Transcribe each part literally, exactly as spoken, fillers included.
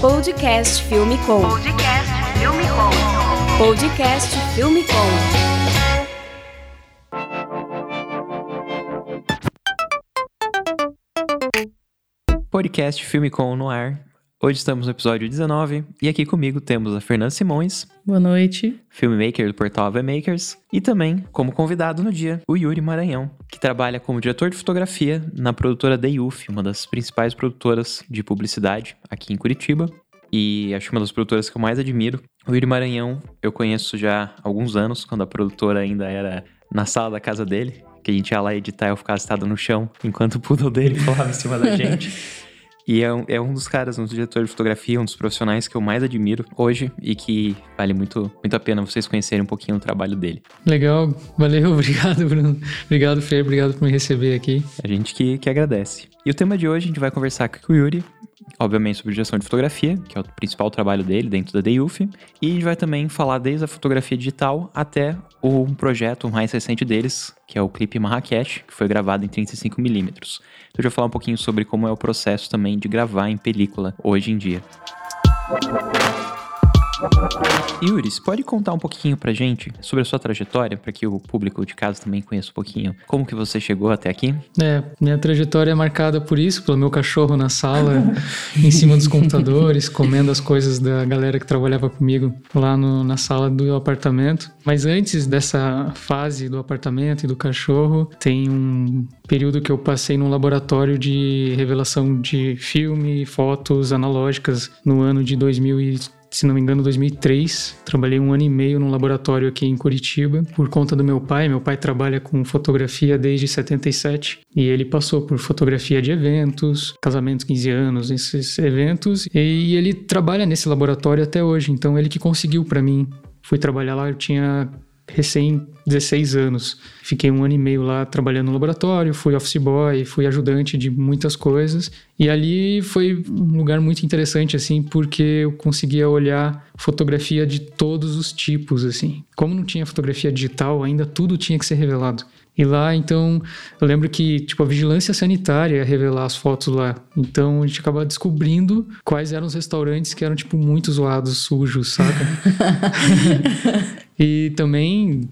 Podcast Filme Com. Podcast Filme Com. Podcast Filme Com. Podcast Filme Com no ar. Hoje estamos no episódio dezenove e aqui comigo temos a Fernanda Simões. Boa noite. Filmmaker do portal Ave Makers. E também, como convidado no dia, o Yuri Maranhão, que trabalha como diretor de fotografia na produtora Day Uf, uma das principais produtoras de publicidade aqui em Curitiba. E acho uma das produtoras que eu mais admiro. O Yuri Maranhão eu conheço já há alguns anos, quando a produtora ainda era na sala da casa dele, que a gente ia lá editar e eu ficava sentado no chão, enquanto o poodle dele falava em cima da gente. E é um, é um dos caras, um dos diretores de fotografia, um dos profissionais que eu mais admiro hoje e que vale muito, muito a pena vocês conhecerem um pouquinho o trabalho dele. Legal, valeu, obrigado, Bruno. Obrigado, Fer, obrigado por me receber aqui. A gente que, que agradece. E o tema de hoje, a gente vai conversar com o Yuri, obviamente sobre direção de fotografia, que é o principal trabalho dele dentro da Day Uf, e a gente vai também falar desde a fotografia digital até um projeto mais recente deles, que é o clipe Marrakech, que foi gravado em trinta e cinco milímetros. Então eu já vou falar um pouquinho sobre como é o processo também de gravar em película hoje em dia. Yuri, você pode contar um pouquinho pra gente sobre a sua trajetória, para que o público de casa também conheça um pouquinho como que você chegou até aqui? É, minha trajetória é marcada por isso, pelo meu cachorro na sala, em cima dos computadores, comendo as coisas da galera que trabalhava comigo lá no, na sala do apartamento. Mas antes dessa fase do apartamento e do cachorro, tem um período que eu passei num laboratório de revelação de filme e fotos analógicas no ano de dois mil e três. Se não me engano, dois mil e três, trabalhei um ano e meio num laboratório aqui em Curitiba, por conta do meu pai. Meu pai trabalha com fotografia desde setenta e sete, e ele passou por fotografia de eventos, casamentos, quinze anos, esses eventos, e ele trabalha nesse laboratório até hoje, então ele que conseguiu pra mim. Fui trabalhar lá, eu tinha recém dezesseis anos. Fiquei um ano e meio lá trabalhando no laboratório, fui office boy, fui ajudante de muitas coisas. E ali foi um lugar muito interessante, assim, porque eu conseguia olhar fotografia de todos os tipos, assim. Como não tinha fotografia digital, ainda tudo tinha que ser revelado. E lá, então, eu lembro que, tipo, a vigilância sanitária ia revelar as fotos lá. Então, a gente acabava descobrindo quais eram os restaurantes que eram, tipo, muito zoados, sujos, saca? E também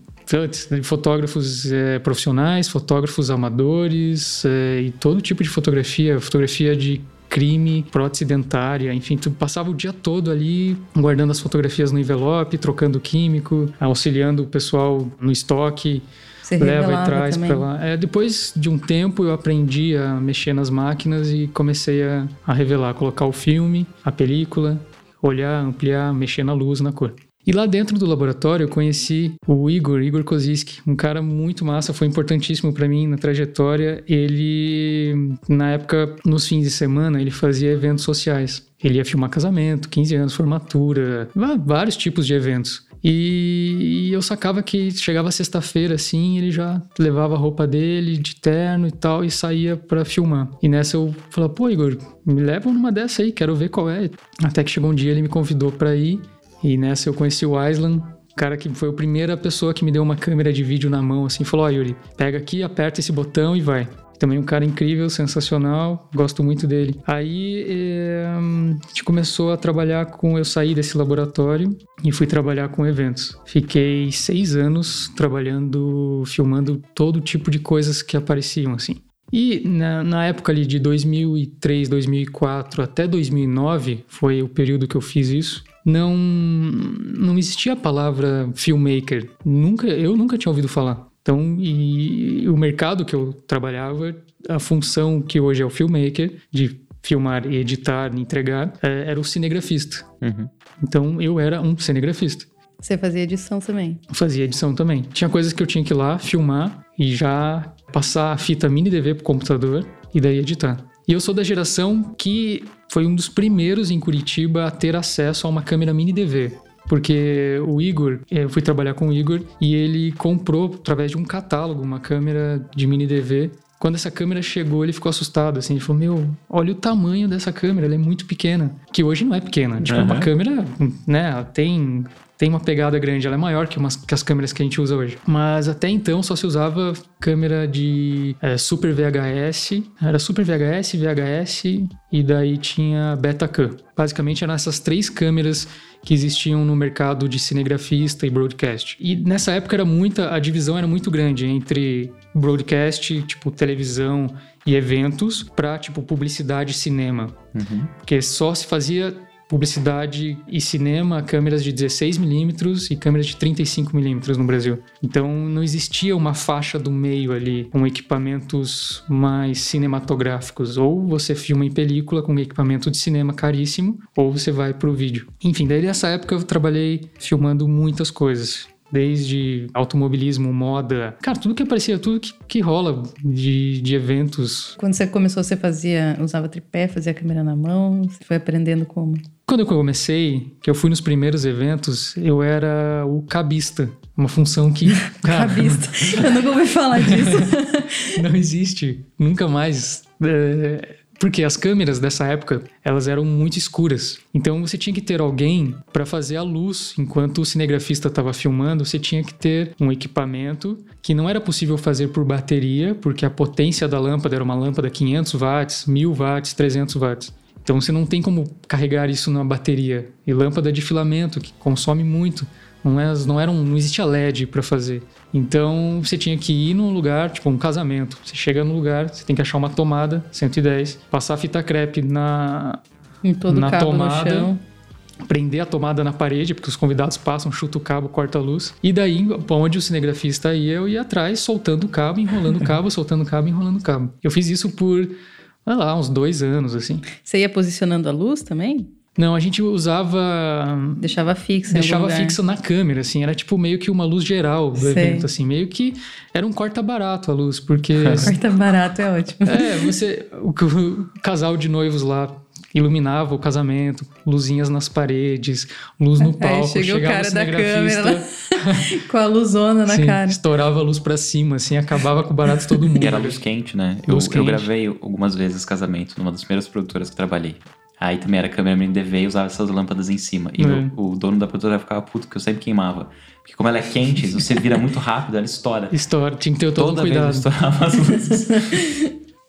fotógrafos é, profissionais, fotógrafos amadores é, e todo tipo de fotografia, fotografia de crime, prótese dentária, enfim, tu passava o dia todo ali guardando as fotografias no envelope, trocando químico, auxiliando o pessoal no estoque. Você leva e traz pra lá. É, depois de um tempo eu aprendi a mexer nas máquinas e comecei a, a revelar, a colocar o filme, a película, olhar, ampliar, mexer na luz, na cor. E lá dentro do laboratório eu conheci o Igor, Igor Kozinski, um cara muito massa, foi importantíssimo pra mim na trajetória. Ele, na época, nos fins de semana, ele fazia eventos sociais. Ele ia filmar casamento, quinze anos, formatura, vários tipos de eventos. E eu sacava que chegava sexta-feira, assim, ele já levava a roupa dele de terno e tal e saía pra filmar. E nessa eu falava, pô, Igor, me leva numa dessa aí, quero ver qual é. Até que chegou um dia, ele me convidou pra ir. E nessa eu conheci o Island, o cara que foi a primeira pessoa que me deu uma câmera de vídeo na mão, assim, falou, ó, oh, Yuri, pega aqui, aperta esse botão e vai. Também um cara incrível, sensacional, gosto muito dele. Aí é, a gente começou a trabalhar com... Eu saí desse laboratório e fui trabalhar com eventos. Fiquei seis anos trabalhando, filmando todo tipo de coisas que apareciam, assim. E na, na época ali de dois mil e três, dois mil e quatro até dois mil e nove, foi o período que eu fiz isso, não, não existia a palavra filmmaker. Nunca, eu nunca tinha ouvido falar. Então, e, e o mercado que eu trabalhava, a função que hoje é o filmmaker, de filmar, editar, entregar, é, era o cinegrafista. Uhum. Então, eu era um cinegrafista. Você fazia edição também? Fazia edição também. Tinha coisas que eu tinha que ir lá, filmar e já passar a fita mini D V pro computador e daí editar. E eu sou da geração que foi um dos primeiros em Curitiba a ter acesso a uma câmera mini D V. Porque o Igor, eu fui trabalhar com o Igor e ele comprou, através de um catálogo, uma câmera de mini D V. Quando essa câmera chegou, ele ficou assustado, assim, ele falou, meu, olha o tamanho dessa câmera, ela é muito pequena. Que hoje não é pequena, tipo, uhum. Uma câmera, né, ela tem tem uma pegada grande, ela é maior que, umas, que as câmeras que a gente usa hoje. Mas até então só se usava câmera de é, Super V H S, era Super V H S, V H S e daí tinha Betacam. Basicamente eram essas três câmeras que existiam no mercado de cinegrafista e broadcast. E nessa época era muita, a divisão era muito grande entre broadcast, tipo televisão e eventos, para tipo publicidade e cinema. Uhum. Porque só se fazia publicidade e cinema, câmeras de dezesseis milímetros e câmeras de trinta e cinco milímetros no Brasil. Então não existia uma faixa do meio ali com equipamentos mais cinematográficos. Ou você filma em película com equipamento de cinema caríssimo, ou você vai pro vídeo. Enfim, daí nessa época eu trabalhei filmando muitas coisas. Desde automobilismo, moda... Cara, tudo que aparecia, tudo que, que rola de, de eventos. Quando você começou, você fazia... Usava tripé, fazia a câmera na mão? Você foi aprendendo como? Quando eu comecei, que eu fui nos primeiros eventos, eu era o cabista. Uma função que... Cara, cabista. Eu nunca ouvi falar disso. Não existe. Nunca mais. É... Porque as câmeras dessa época, elas eram muito escuras. Então você tinha que ter alguém para fazer a luz. Enquanto o cinegrafista estava filmando, você tinha que ter um equipamento que não era possível fazer por bateria, porque a potência da lâmpada era uma lâmpada quinhentos watts, mil watts, trezentos watts. Então você não tem como carregar isso numa bateria. E lâmpada de filamento, que consome muito. Não, é, não, era um, não existia L E D para fazer. Então, você tinha que ir num lugar, tipo um casamento. Você chega no lugar, você tem que achar uma tomada, cento e dez, passar a fita crepe na, em todo na cabo tomada, no chão. Prender a tomada na parede, porque os convidados passam, chuta o cabo, corta a luz. E daí, onde o cinegrafista ia, eu ia atrás, soltando o cabo, enrolando o cabo, soltando o cabo, enrolando o cabo. Eu fiz isso por, olha lá, uns dois anos, assim. Você ia posicionando a luz também? Não, a gente usava... Deixava fixa em Deixava fixa na câmera, assim. Era tipo meio que uma luz geral do Sei. evento, assim. Meio que era um corta-barato a luz, porque... Corta-barato é ótimo. É, você... O, o casal de noivos lá iluminava o casamento, luzinhas nas paredes, luz no palco. Aí chega o cara da câmera lá, com a luzona na Sim, cara. Estourava a luz pra cima, assim, acabava com o barato de todo mundo. E era luz quente, né? Luz eu, quente. eu gravei algumas vezes casamento numa das primeiras produtoras que trabalhei. Aí também era câmera M D V e usava essas lâmpadas em cima. E é. o, o dono da produtora ficava puto, porque eu sempre queimava. Porque como ela é quente, você vira muito rápido, ela estoura. Estoura, tinha que ter todo Toda cuidado. Vez eu estourava as luzes.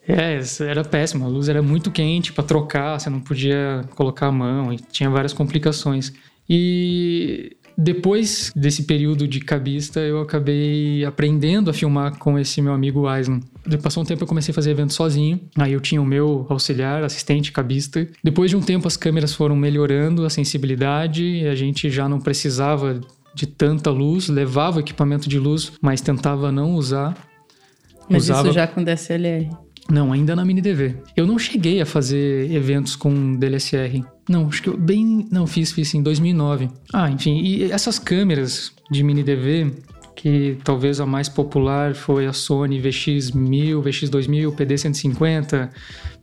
É, era péssimo. A luz era muito quente para trocar, você não podia colocar a mão. E tinha várias complicações. E... Depois desse período de cabista, eu acabei aprendendo a filmar com esse meu amigo Island. Passou um tempo, eu comecei a fazer evento sozinho. Aí eu tinha o meu auxiliar, assistente, cabista. Depois de um tempo, as câmeras foram melhorando a sensibilidade e a gente já não precisava de tanta luz. Levava equipamento de luz, mas tentava não usar. Mas usava... isso já com D S L R? Não, ainda na Mini D V. Eu não cheguei a fazer eventos com D S L R. Não, acho que eu bem... Não, fiz, fiz em dois mil e nove. Ah, enfim. E essas câmeras de Mini D V, que talvez a mais popular foi a Sony V X mil, V X dois mil, P D cento e cinquenta,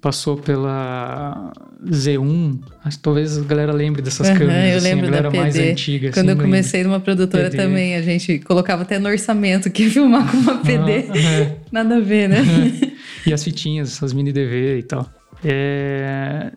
passou pela Z um. Acho que talvez a galera lembre dessas uhum, câmeras, eu assim, lembro a galera da P D. Mais antiga. Quando assim, eu comecei lembro. numa produtora P D. Também, a gente colocava até no orçamento que ia filmar com uma P D. Ah, é. Nada a ver, né? Uhum. E as fitinhas, essas Mini D V e tal. É...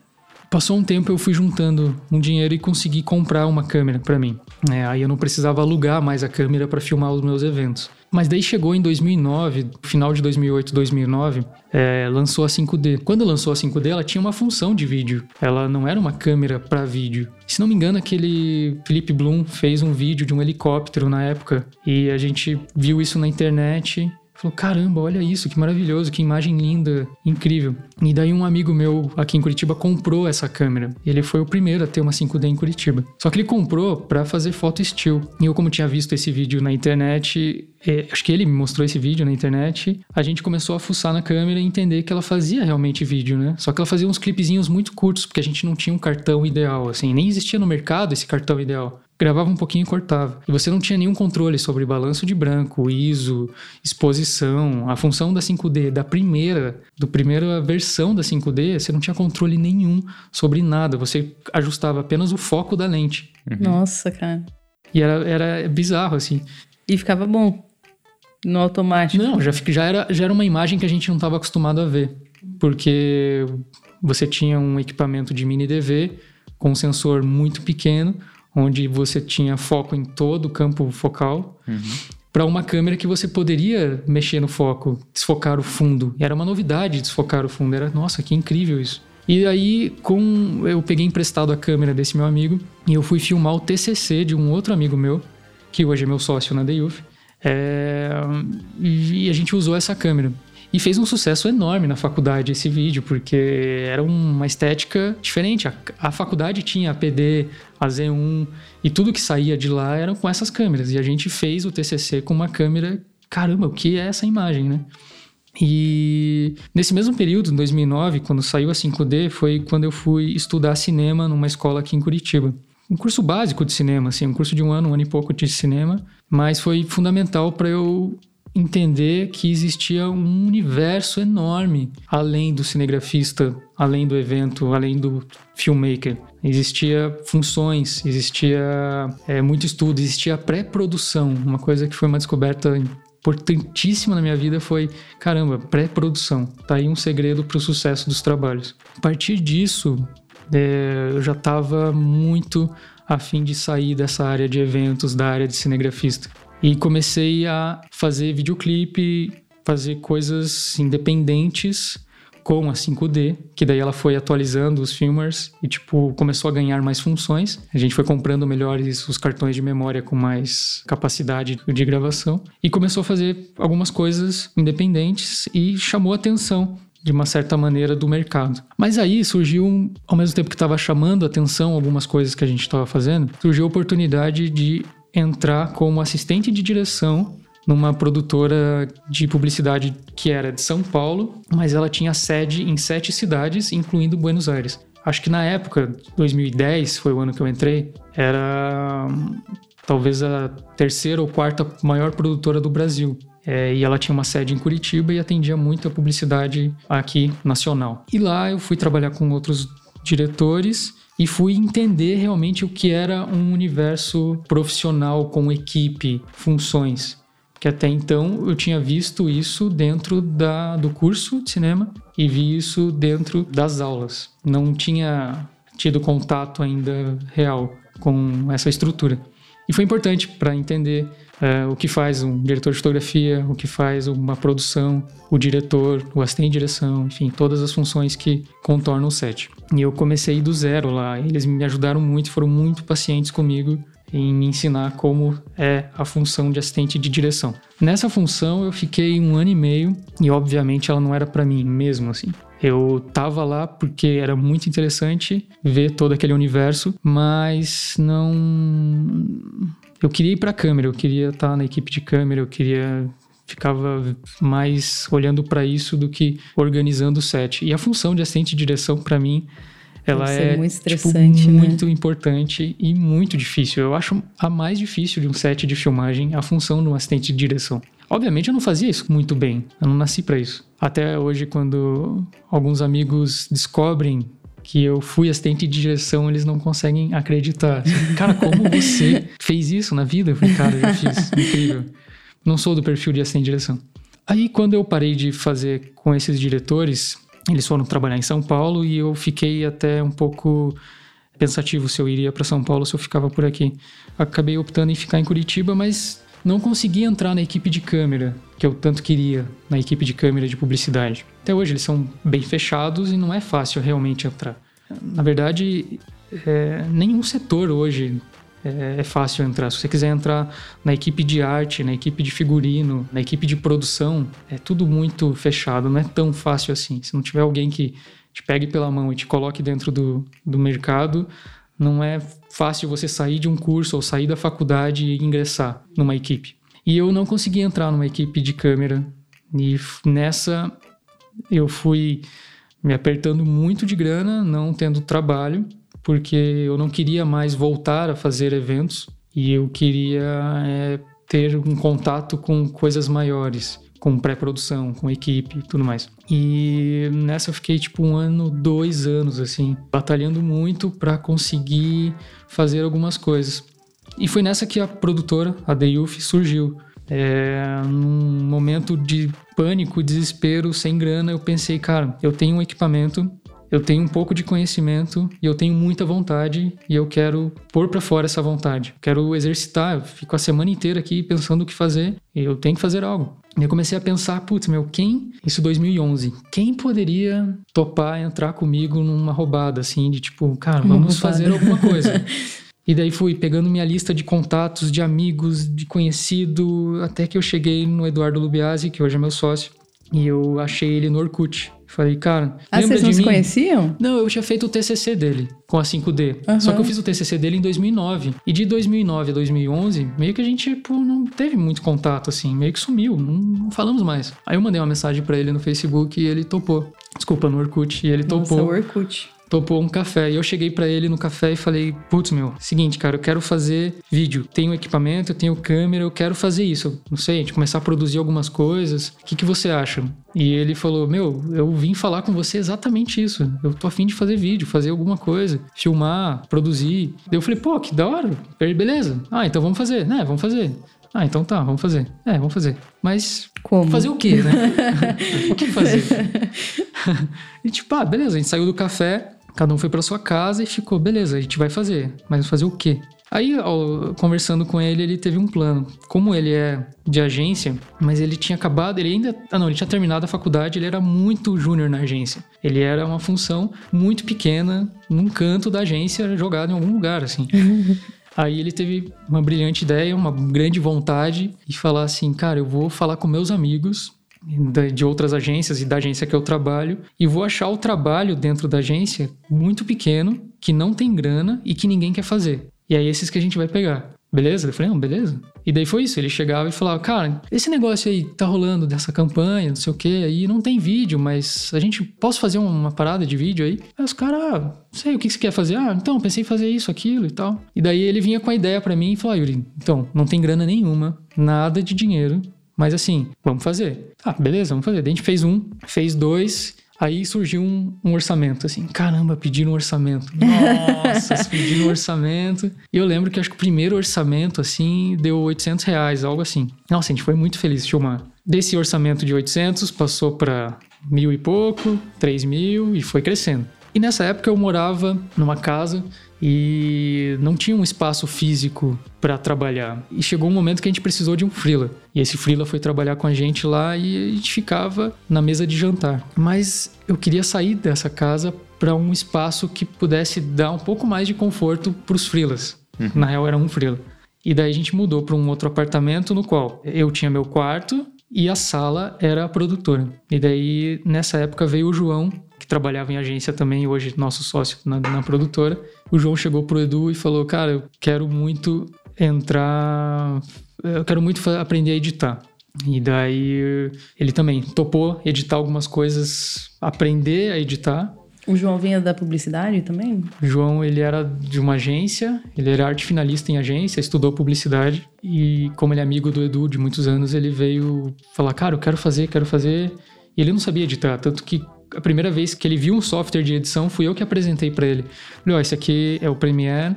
Passou um tempo, eu fui juntando um dinheiro e consegui comprar uma câmera pra mim. É, aí eu não precisava alugar mais a câmera pra filmar os meus eventos. Mas daí chegou em dois mil e nove, final de dois mil e oito, dois mil e nove, é, lançou a cinco D. Quando lançou a cinco D, ela tinha uma função de vídeo. Ela não era uma câmera pra vídeo. Se não me engano, aquele Felipe Bloom fez um vídeo de um helicóptero na época. E a gente viu isso na internet... Falou, caramba, olha isso, que maravilhoso, que imagem linda, incrível. E daí um amigo meu aqui em Curitiba comprou essa câmera. Ele foi o primeiro a ter uma cinco D em Curitiba. Só que ele comprou pra fazer foto still. E eu, como tinha visto esse vídeo na internet, é, acho que ele me mostrou esse vídeo na internet, a gente começou a fuçar na câmera e entender que ela fazia realmente vídeo, né? Só que ela fazia uns clipezinhos muito curtos, porque a gente não tinha um cartão ideal, assim. Nem existia no mercado esse cartão ideal. Gravava um pouquinho e cortava. E você não tinha nenhum controle sobre balanço de branco, I S O, exposição. A função da cinco D, da primeira, do primeira versão da cinco D, você não tinha controle nenhum sobre nada. Você ajustava apenas o foco da lente. Uhum. Nossa, cara. E era, era bizarro, assim. E ficava bom no automático. Não, já, já, era, já era uma imagem que a gente não estava acostumado a ver. Porque você tinha um equipamento de mini D V com um sensor muito pequeno, onde você tinha foco em todo o campo focal, uhum. para uma câmera que você poderia mexer no foco, desfocar o fundo. Era uma novidade desfocar o fundo, era, nossa, que incrível isso. E aí, com, eu peguei emprestado a câmera desse meu amigo e eu fui filmar o T C C de um outro amigo meu, que hoje é meu sócio na Day Uf, é, e a gente usou essa câmera. E fez um sucesso enorme na faculdade esse vídeo, porque era uma estética diferente. A, a faculdade tinha a P D, a Z um, e tudo que saía de lá eram com essas câmeras. E a gente fez o T C C com uma câmera... Caramba, o que é essa imagem, né? E nesse mesmo período, em dois mil e nove, quando saiu a cinco D, foi quando eu fui estudar cinema numa escola aqui em Curitiba. Um curso básico de cinema, assim, um curso de um ano, um ano e pouco de cinema, mas foi fundamental para eu entender que existia um universo enorme, além do cinegrafista, além do evento, além do filmmaker. Existia funções, existia é, muito estudo, existia pré-produção. Uma coisa que foi uma descoberta importantíssima na minha vida foi, caramba, pré-produção. Tá aí um segredo para o sucesso dos trabalhos. A partir disso, é, eu já estava muito a fim de sair dessa área de eventos, da área de cinegrafista. E comecei a fazer videoclipe, fazer coisas independentes com a cinco D, que daí ela foi atualizando os filmers e, tipo, começou a ganhar mais funções. A gente foi comprando melhores os cartões de memória com mais capacidade de gravação e começou a fazer algumas coisas independentes e chamou a atenção, de uma certa maneira, do mercado. Mas aí surgiu, ao mesmo tempo que estava chamando a atenção algumas coisas que a gente estava fazendo, surgiu a oportunidade de entrar como assistente de direção numa produtora de publicidade que era de São Paulo, mas ela tinha sede em sete cidades, incluindo Buenos Aires. Acho que na época, dois mil e dez foi o ano que eu entrei, era talvez a terceira ou quarta maior produtora do Brasil. É, e ela tinha uma sede em Curitiba e atendia muito a publicidade aqui nacional. E lá eu fui trabalhar com outros diretores e fui entender realmente o que era um universo profissional com equipe, funções. Porque até então eu tinha visto isso dentro da, do curso de cinema e vi isso dentro das aulas. Não tinha tido contato ainda real com essa estrutura. E foi importante para entender é, o que faz um diretor de fotografia, o que faz uma produção, o diretor, o assistente de direção, enfim, todas as funções que contornam o set. E eu comecei do zero lá, eles me ajudaram muito, foram muito pacientes comigo em me ensinar como é a função de assistente de direção. Nessa função eu fiquei um ano e meio e obviamente ela não era para mim mesmo, assim. Eu tava lá porque era muito interessante ver todo aquele universo, mas não... Eu queria ir pra câmera, eu queria estar na equipe de câmera, eu queria... Ficava mais olhando pra isso do que organizando o set. E a função de assistente de direção, pra mim, ela é muito, tipo, muito né? importante e muito difícil. Eu acho a mais difícil de um set de filmagem a função de um assistente de direção. Obviamente eu não fazia isso muito bem, eu não nasci pra isso. Até hoje, quando alguns amigos descobrem que eu fui assistente de direção, eles não conseguem acreditar. Cara, como você fez isso na vida? Eu falei, cara, eu já fiz, incrível. Não sou do perfil de assistente de direção. Aí, quando eu parei de fazer com esses diretores, eles foram trabalhar em São Paulo e eu fiquei até um pouco pensativo se eu iria para São Paulo, se eu ficava por aqui. Acabei optando em ficar em Curitiba, mas... Não consegui entrar na equipe de câmera, que eu tanto queria, na equipe de câmera de publicidade. Até hoje eles são bem fechados e não é fácil realmente entrar. Na verdade, é, nenhum setor hoje é, é fácil entrar. Se você quiser entrar na equipe de arte, na equipe de figurino, na equipe de produção, é tudo muito fechado, não é tão fácil assim. Se não tiver alguém que te pegue pela mão e te coloque dentro do, do mercado... Não é fácil você sair de um curso ou sair da faculdade e ingressar numa equipe. E eu não consegui entrar numa equipe de câmera. E nessa eu fui me apertando muito de grana, não tendo trabalho, porque eu não queria mais voltar a fazer eventos. E eu queria é, ter um contato com coisas maiores, com pré-produção, com equipe e tudo mais. E nessa eu fiquei tipo um ano, dois anos, assim, batalhando muito para conseguir fazer algumas coisas. E foi nessa que a produtora, a Day Uf, surgiu. É, num momento de pânico, desespero, sem grana, eu pensei, cara, eu tenho um equipamento eu tenho um pouco de conhecimento e eu tenho muita vontade e eu quero pôr pra fora essa vontade. Eu quero exercitar, eu fico a semana inteira aqui pensando o que fazer e eu tenho que fazer algo. E eu comecei a pensar, putz, meu, quem... Isso em dois mil e onze. Quem poderia topar entrar comigo numa roubada, assim, de tipo, cara, vamos fazer alguma coisa. E daí fui pegando minha lista de contatos, de amigos, de conhecido, até que eu cheguei no Eduardo Lubiase, que hoje é meu sócio, e eu achei ele no Orkut. Falei, cara, ah, lembra de mim? Ah, vocês não se conheciam? Não, eu tinha feito o T C C dele, com a cinco D. Uhum. Só que eu fiz o T C C dele em dois mil e nove. E de dois mil e nove a dois mil e onze, meio que a gente, tipo, não teve muito contato, assim. Meio que sumiu, não, não falamos mais. Aí eu mandei uma mensagem pra ele no Facebook e ele topou. Desculpa, no Orkut. E ele Nossa, topou. Nossa, o Orkut. Topou um café. E eu cheguei pra ele no café e falei, putz, meu, seguinte, cara, eu quero fazer vídeo. Tenho equipamento, eu tenho câmera, eu quero fazer isso. Eu não sei, a gente começar a produzir algumas coisas. O que que você acha? E ele falou, meu, eu vim falar com você exatamente isso. Eu tô afim de fazer vídeo, fazer alguma coisa, filmar, produzir. Eu falei, pô, que da hora. Beleza. Ah, então vamos fazer. Né, vamos fazer. Ah, então tá, vamos fazer. É, vamos fazer. Mas... Como? Fazer o quê, né? O que fazer? E tipo, ah, beleza. A gente saiu do café... Cada um foi pra sua casa e ficou, beleza, a gente vai fazer. Mas fazer o quê? Aí, ó, conversando com ele, ele teve um plano. Como ele é de agência, mas ele tinha acabado, ele ainda... Ah, não, ele tinha terminado a faculdade, ele era muito júnior na agência. Ele era uma função muito pequena, num canto da agência, jogado em algum lugar, assim. Aí ele teve uma brilhante ideia, uma grande vontade e falar assim, cara, eu vou falar com meus amigos... de outras agências e da agência que eu trabalho, e vou achar o trabalho dentro da agência muito pequeno, que não tem grana e que ninguém quer fazer. E é esses que a gente vai pegar. Beleza? Eu falei, não, beleza. E daí foi isso, ele chegava e falava, cara, esse negócio aí tá rolando dessa campanha, não sei o que, aí não tem vídeo, mas a gente, posso fazer uma parada de vídeo aí? Aí os caras, ah, sei, o que você quer fazer? Ah, então, pensei em fazer isso, aquilo e tal. E daí ele vinha com a ideia pra mim e falou, ah, Yuri, então, não tem grana nenhuma, nada de dinheiro, mas assim, vamos fazer. Ah, beleza, vamos fazer. Daí a gente fez um, fez dois... Aí surgiu um, um orçamento, assim, caramba, pediram um orçamento. Nossa, pediram um orçamento. E eu lembro que acho que o primeiro orçamento, assim, deu oitocentos reais, algo assim. Nossa, a gente foi muito feliz de filmar. Desse orçamento de oitocentos, passou pra mil e pouco, três mil e foi crescendo. E nessa época eu morava numa casa e não tinha um espaço físico pra trabalhar. E chegou um momento que a gente precisou de um freela. E esse freela foi trabalhar com a gente lá e a gente ficava na mesa de jantar. Mas eu queria sair dessa casa pra um espaço que pudesse dar um pouco mais de conforto pros freelas. Uhum. Na real era um freela. E daí a gente mudou pra um outro apartamento no qual eu tinha meu quarto e a sala era a produtora. E daí nessa época veio o João, que trabalhava em agência também, hoje nosso sócio na, na produtora. O João chegou pro Edu e falou, cara, eu quero muito entrar... Eu quero muito aprender a editar. E daí ele também topou editar algumas coisas, aprender a editar. O João vinha da publicidade também? O João, ele era de uma agência, ele era arte finalista em agência, estudou publicidade. E como ele é amigo do Edu de muitos anos, ele veio falar, cara, eu quero fazer, quero fazer... E ele não sabia editar, tanto que a primeira vez que ele viu um software de edição, fui eu que apresentei pra ele. Falei, ó, esse aqui é o Premiere,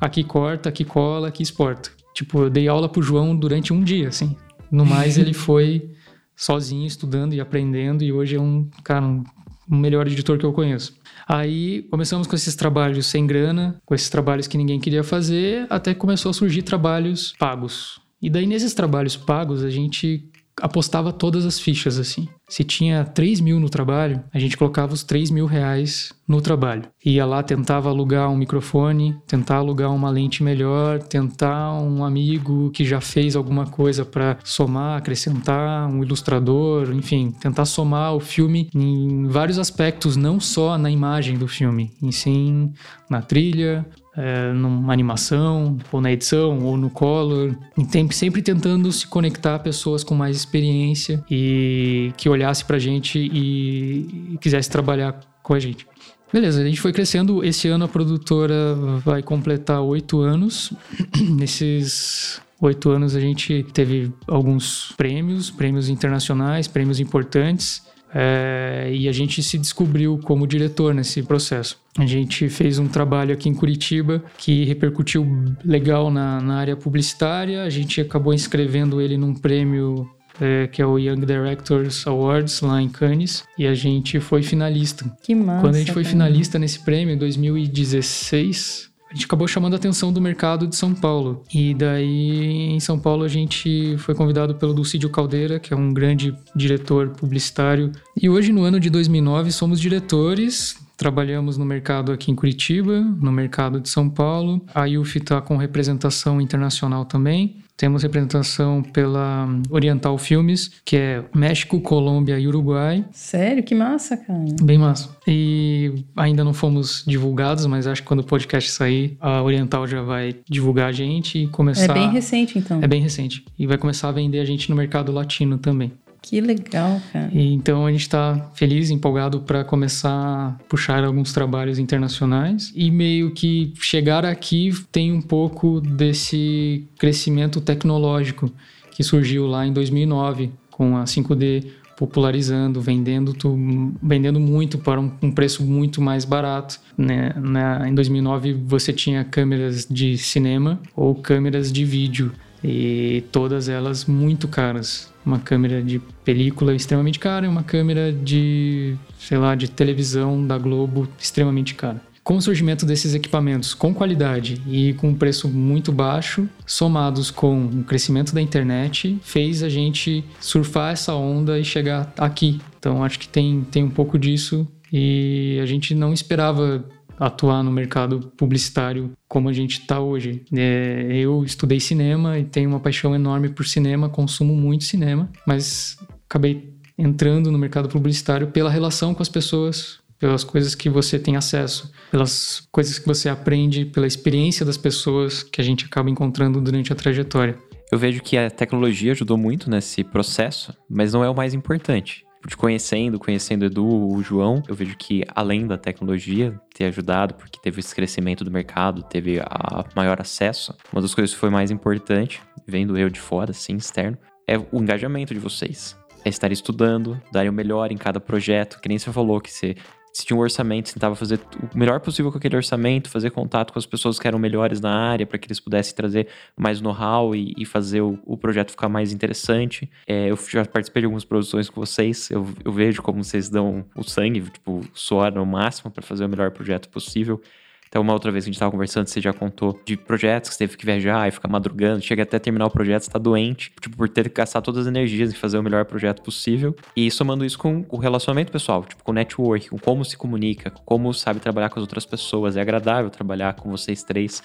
aqui corta, aqui cola, aqui exporta. Tipo, eu dei aula pro João durante um dia, assim. No mais, ele foi sozinho, estudando e aprendendo, e hoje é um, cara, um, um melhor editor que eu conheço. Aí, começamos com esses trabalhos sem grana, com esses trabalhos que ninguém queria fazer, até que começou a surgir trabalhos pagos. E daí, nesses trabalhos pagos, a gente... apostava todas as fichas, assim. Se tinha três mil no trabalho, a gente colocava os três mil reais no trabalho. Ia lá, tentava alugar um microfone, tentar alugar uma lente melhor, tentar um amigo que já fez alguma coisa pra somar, acrescentar, um ilustrador, enfim, tentar somar o filme em vários aspectos, não só na imagem do filme, e sim na trilha, É, numa animação, ou na edição, ou no color, e sempre tentando se conectar a pessoas com mais experiência e que olhasse pra gente e, e quisesse trabalhar com a gente. Beleza, a gente foi crescendo. Esse ano a produtora vai completar oito anos. Nesses oito anos a gente teve alguns prêmios, prêmios internacionais, prêmios importantes. É, e a gente se descobriu como diretor nesse processo. A gente fez um trabalho aqui em Curitiba que repercutiu legal na, na área publicitária. A gente acabou inscrevendo ele num prêmio é, que é o Young Directors Awards, lá em Cannes, e a gente foi finalista. Que massa! Quando a gente foi cara. finalista nesse prêmio, em dois mil e dezesseis... a gente acabou chamando a atenção do mercado de São Paulo. E daí, em São Paulo, a gente foi convidado pelo Dulcídio Caldeira, que é um grande diretor publicitário. E hoje, no ano de dois mil e nove, somos diretores. Trabalhamos no mercado aqui em Curitiba, no mercado de São Paulo. A I U F está com representação internacional também. Temos representação pela Oriental Filmes, que é México, Colômbia e Uruguai. Sério? Que massa, cara. Bem massa. E ainda não fomos divulgados, mas acho que quando o podcast sair, a Oriental já vai divulgar a gente e começar... É bem recente, então. É bem recente. E vai começar a vender a gente no mercado latino também. Que legal, cara. E então a gente tá feliz, empolgado para começar a puxar alguns trabalhos internacionais. E meio que chegar aqui tem um pouco desse crescimento tecnológico que surgiu lá em dois mil e nove, com a cinco D popularizando, vendendo, tu, vendendo muito para um, um preço muito mais barato, né? Na, em dois mil e nove você tinha câmeras de cinema ou câmeras de vídeo. E todas elas muito caras. Uma câmera de película extremamente cara e uma câmera de, sei lá, de televisão da Globo extremamente cara. Com o surgimento desses equipamentos com qualidade e com um preço muito baixo, somados com o crescimento da internet, fez a gente surfar essa onda e chegar aqui. Então acho que tem, tem um pouco disso e a gente não esperava atuar no mercado publicitário como a gente está hoje. É, eu estudei cinema e tenho uma paixão enorme por cinema, consumo muito cinema, mas acabei entrando no mercado publicitário pela relação com as pessoas, pelas coisas que você tem acesso, pelas coisas que você aprende, pela experiência das pessoas que a gente acaba encontrando durante a trajetória. Eu vejo que a tecnologia ajudou muito nesse processo, mas não é o mais importante. Te conhecendo, conhecendo o Edu, o João, eu vejo que além da tecnologia ter ajudado, porque teve esse crescimento do mercado, teve a maior acesso, uma das coisas que foi mais importante, vendo eu de fora, assim, externo, é o engajamento de vocês. É estar estudando, darem o melhor em cada projeto, que nem você falou que você... Se tinha um orçamento, você tentava fazer o melhor possível com aquele orçamento, fazer contato com as pessoas que eram melhores na área, para que eles pudessem trazer mais know-how e, e fazer o, o projeto ficar mais interessante. É, eu já participei de algumas produções com vocês, eu, eu vejo como vocês dão o sangue, tipo, suar no máximo para fazer o melhor projeto possível. Então, uma outra vez que a gente estava conversando, você já contou de projetos que você teve que viajar e ficar madrugando, chega até terminar o projeto, você tá doente, tipo, por ter que gastar todas as energias em fazer o melhor projeto possível. E somando isso com o relacionamento pessoal, tipo, com o network, com como se comunica, com como sabe trabalhar com as outras pessoas. É agradável trabalhar com vocês três.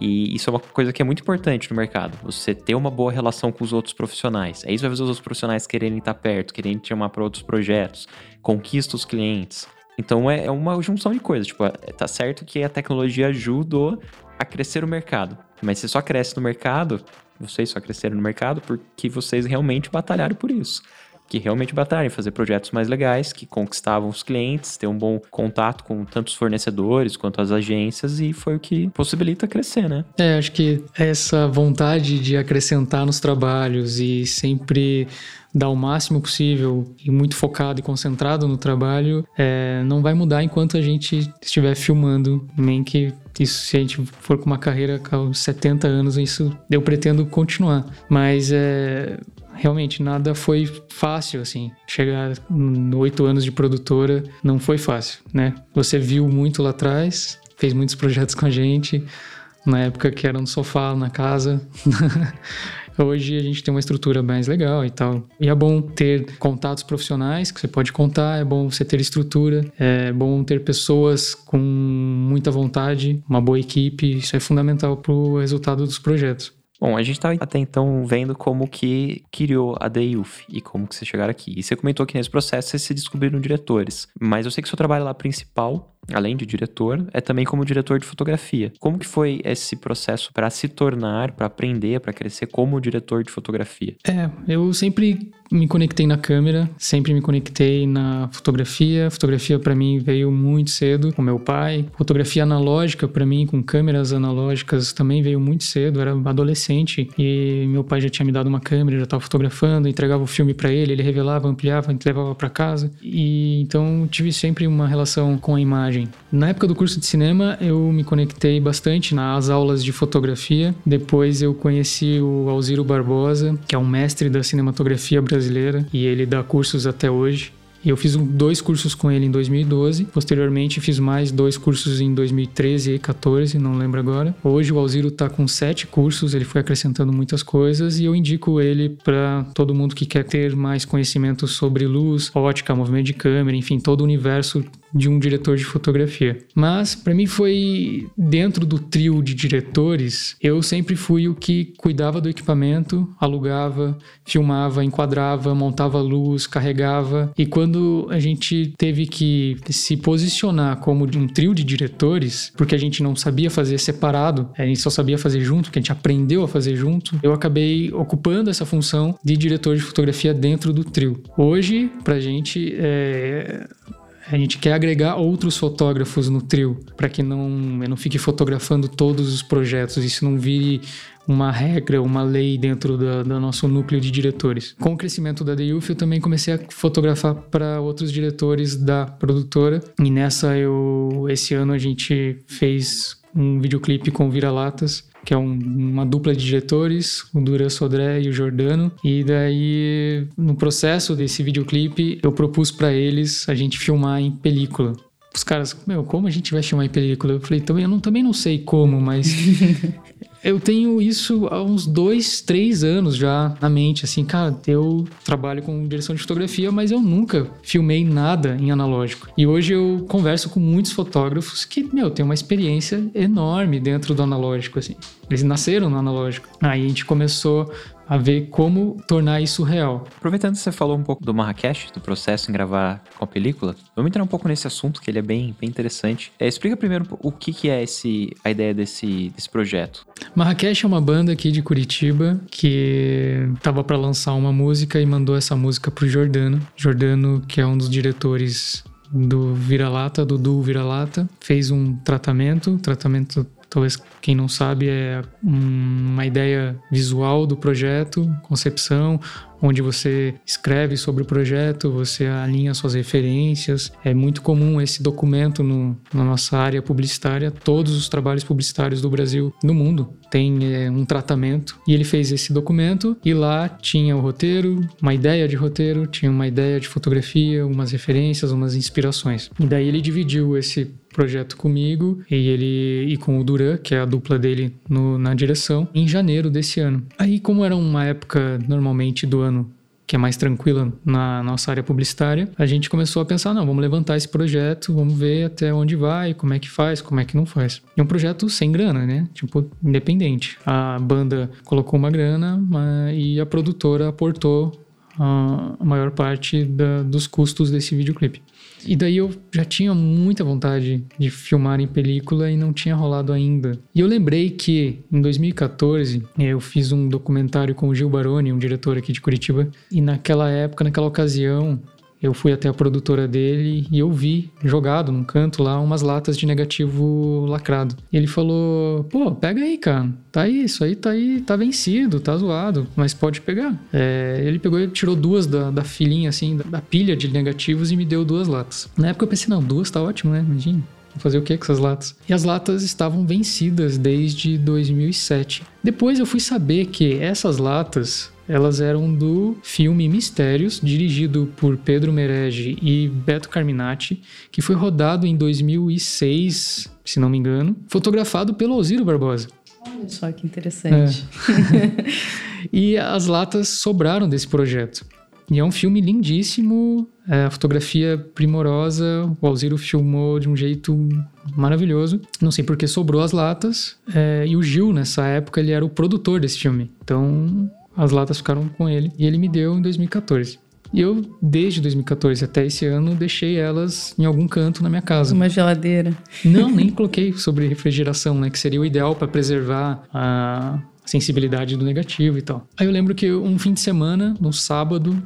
E isso é uma coisa que é muito importante no mercado, você ter uma boa relação com os outros profissionais. É isso que vai fazer os outros profissionais quererem estar perto, quererem te chamar para outros projetos, conquista os clientes. Então é uma junção de coisas, tipo, tá certo que a tecnologia ajudou a crescer o mercado, mas você só cresce no mercado, vocês só cresceram no mercado porque vocês realmente batalharam por isso, que realmente batalharam em fazer projetos mais legais, que conquistavam os clientes, ter um bom contato com tantos fornecedores quanto as agências, e foi o que possibilita crescer, né? É, acho que essa vontade de acrescentar nos trabalhos e sempre... dar o máximo possível e muito focado e concentrado no trabalho, é, não vai mudar enquanto a gente estiver filmando, nem que isso, se a gente for com uma carreira com setenta anos, isso eu pretendo continuar, mas é, realmente nada foi fácil, assim, chegar em oito anos de produtora não foi fácil, né? Você viu muito lá atrás, fez muitos projetos com a gente, na época que era no sofá, na casa. Hoje a gente tem uma estrutura mais legal e tal. E é bom ter contatos profissionais que você pode contar, é bom você ter estrutura, é bom ter pessoas com muita vontade, uma boa equipe, isso é fundamental para o resultado dos projetos. Bom, a gente está até então vendo como que criou a Day Uf e como que vocês chegaram aqui. E você comentou que nesse processo vocês se descobriram diretores, mas eu sei que o seu trabalho lá principal, além de diretor, é também como diretor de fotografia. Como que foi esse processo para se tornar, para aprender, para crescer como diretor de fotografia? É, eu sempre me conectei na câmera, sempre me conectei na fotografia. Fotografia para mim veio muito cedo com meu pai. Fotografia analógica para mim com câmeras analógicas também veio muito cedo. Eu era adolescente e meu pai já tinha me dado uma câmera, já estava fotografando, entregava o filme para ele, ele revelava, ampliava, levava para casa. E então tive sempre uma relação com a imagem. Na época do curso de cinema eu me conectei bastante nas aulas de fotografia. Depois eu conheci o Alziro Barbosa, que é um mestre da cinematografia brasileira. brasileira e ele dá cursos até hoje. Eu fiz dois cursos com ele em dois mil e doze, posteriormente fiz mais dois cursos em dois mil e treze e dois mil e catorze, não lembro agora. Hoje o Alziro está com sete cursos, ele foi acrescentando muitas coisas e eu indico ele para todo mundo que quer ter mais conhecimento sobre luz, ótica, movimento de câmera, enfim, todo o universo de um diretor de fotografia. Mas para mim foi dentro do trio de diretores, eu sempre fui o que cuidava do equipamento, alugava, filmava, enquadrava, montava luz, carregava. E quando Quando a gente teve que se posicionar como um trio de diretores, porque a gente não sabia fazer separado, a gente só sabia fazer junto, porque a gente aprendeu a fazer junto, eu acabei ocupando essa função de diretor de fotografia dentro do trio. Hoje, pra gente, é... a gente quer agregar outros fotógrafos no trio, para que não, eu não fique fotografando todos os projetos, isso não vire uma regra, uma lei dentro da, do nosso núcleo de diretores. Com o crescimento da Day Uf, eu também comecei a fotografar para outros diretores da produtora. E nessa, eu, esse ano a gente fez um videoclipe com o Vira-Latas, que é um, uma dupla de diretores, o Duran Sodré e o Giordano. E daí, no processo desse videoclipe, eu propus para eles a gente filmar em película. Os caras, meu, como a gente vai filmar em película? Eu falei, também, eu não, também não sei como, mas... Eu tenho isso há uns dois, três anos já na mente, assim, cara, eu trabalho com direção de fotografia, mas eu nunca filmei nada em analógico. E hoje eu converso com muitos fotógrafos que, meu, tem uma experiência enorme dentro do analógico, assim. Eles nasceram no analógico. Aí a gente começou a ver como tornar isso real. Aproveitando que você falou um pouco do Marrakech, do processo em gravar com a película, vamos entrar um pouco nesse assunto, que ele é bem, bem interessante. É, explica primeiro o que, que é esse, a ideia desse, desse projeto. Marrakech é uma banda aqui de Curitiba que estava para lançar uma música e mandou essa música pro Giordano. Giordano, que é um dos diretores do Vira-Lata, do duo Vira-Lata, fez um tratamento, tratamento... Talvez quem não sabe é uma ideia visual do projeto, concepção, onde você escreve sobre o projeto, você alinha suas referências. É muito comum esse documento no, na nossa área publicitária. Todos os trabalhos publicitários do Brasil, no mundo, tem é, um tratamento. E ele fez esse documento e lá tinha o roteiro, uma ideia de roteiro, tinha uma ideia de fotografia, umas referências, umas inspirações. E daí ele dividiu esse projeto comigo e, ele, e com o Duran, que é a dupla dele no, na direção, em janeiro desse ano. Aí, como era uma época normalmente do ano, que é mais tranquila na nossa área publicitária, a gente começou a pensar, não, vamos levantar esse projeto, vamos ver até onde vai, como é que faz, como é que não faz. É um projeto sem grana, né? Tipo, independente. A banda colocou uma grana e a produtora aportou a maior parte da, dos custos desse videoclipe. E daí eu já tinha muita vontade de filmar em película e não tinha rolado ainda. E eu lembrei que em dois mil e catorze eu fiz um documentário com o Gil Baroni, um diretor aqui de Curitiba. E naquela época, naquela ocasião, eu fui até a produtora dele e eu vi, jogado num canto lá, umas latas de negativo lacrado. E ele falou, pô, pega aí, cara. Tá aí, isso aí tá aí, tá vencido, tá zoado, mas pode pegar. É, ele pegou e tirou duas da, da filinha, assim, da, da pilha de negativos e me deu duas latas. Na época eu pensei, não, duas tá ótimo, né? Imagina. Vou fazer o que com essas latas? E as latas estavam vencidas desde dois mil e sete. Depois eu fui saber que essas latas... Elas eram do filme Mistérios, dirigido por Pedro Merege e Beto Carminati, que foi rodado em dois mil e seis, se não me engano, fotografado pelo Alziro Barbosa. Olha só que interessante. É. E as latas sobraram desse projeto. E é um filme lindíssimo, é, a fotografia primorosa, o Alziro filmou de um jeito maravilhoso. Não sei porque sobrou as latas, é, e o Gil, nessa época, ele era o produtor desse filme. Então... As latas ficaram com ele e ele me deu em dois mil e catorze. E eu, desde dois mil e catorze até esse ano, deixei elas em algum canto na minha casa. Uma geladeira. Não, nem coloquei sobre refrigeração, né? Que seria o ideal para preservar a, sensibilidade do negativo e tal. Aí eu lembro que um fim de semana, no sábado,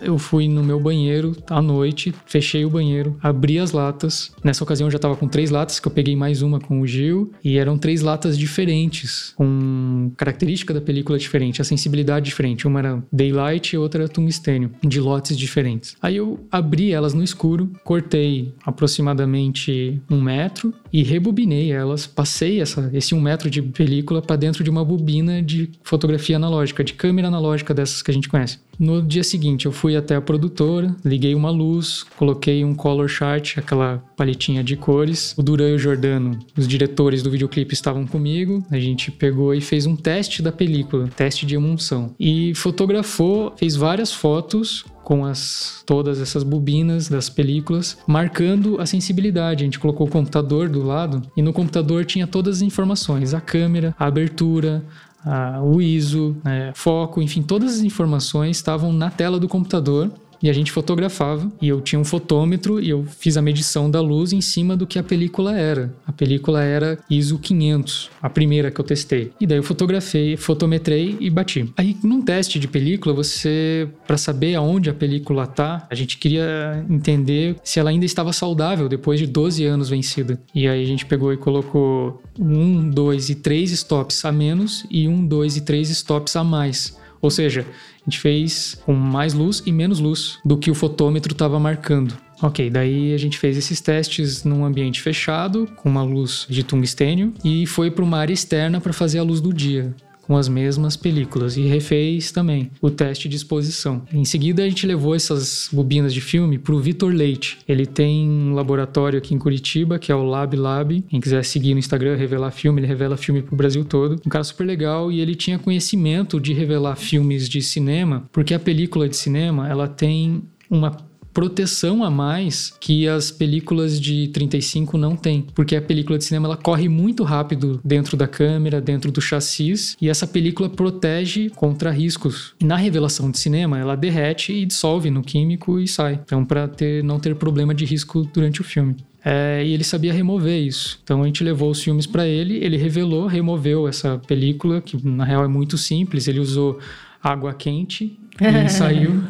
eu fui no meu banheiro à noite, fechei o banheiro, abri as latas. Nessa ocasião eu já tava com três latas, que eu peguei mais uma com o Gil, e eram três latas diferentes, com característica da película diferente, a sensibilidade diferente. Uma era daylight e outra era tungstênio, de lotes diferentes. Aí eu abri elas no escuro, cortei aproximadamente um metro e rebobinei elas, passei essa, esse um metro de película para dentro de uma bobina de fotografia analógica, de câmera analógica dessas que a gente conhece. No dia seguinte, eu fui até a produtora, liguei uma luz, coloquei um color chart, aquela paletinha de cores. O Duran e o Giordano, os diretores do videoclipe, estavam comigo. A gente pegou e fez um teste da película, teste de emulsão. E fotografou, fez várias fotos com as, todas essas bobinas das películas, marcando a sensibilidade. A gente colocou o computador do lado e no computador tinha todas as informações, a câmera, a abertura, a, o I S O, né, foco, enfim, todas as informações estavam na tela do computador. E a gente fotografava, e eu tinha um fotômetro, e eu fiz a medição da luz em cima do que a película era. A película era I S O quinhentos, a primeira que eu testei. E daí eu fotografei, fotometrei e bati. Aí, num teste de película, você, para saber aonde a película tá, a gente queria entender se ela ainda estava saudável depois de doze anos vencida. E aí a gente pegou e colocou um, dois e três stops a menos e um, dois e três stops a mais. Ou seja, a gente fez com mais luz e menos luz do que o fotômetro estava marcando. Ok, daí a gente fez esses testes num ambiente fechado, com uma luz de tungstênio, e foi para uma área externa para fazer a luz do dia, com as mesmas películas, e refez também o teste de exposição. Em seguida, a gente levou essas bobinas de filme para o Vitor Leite. Ele tem um laboratório aqui em Curitiba, que é o Lab Lab. Quem quiser seguir no Instagram, revelar filme, ele revela filme pro Brasil todo. Um cara super legal, e ele tinha conhecimento de revelar filmes de cinema, porque a película de cinema, ela tem uma proteção a mais que as películas de trinta e cinco não tem, porque a película de cinema ela corre muito rápido dentro da câmera, dentro do chassis, e essa película protege contra riscos. E na revelação de cinema, ela derrete e dissolve no químico e sai, então para ter, não ter problema de risco durante o filme. É, e ele sabia remover isso. Então a gente levou os filmes para ele, ele revelou, removeu essa película, que na real é muito simples, ele usou água quente e saiu.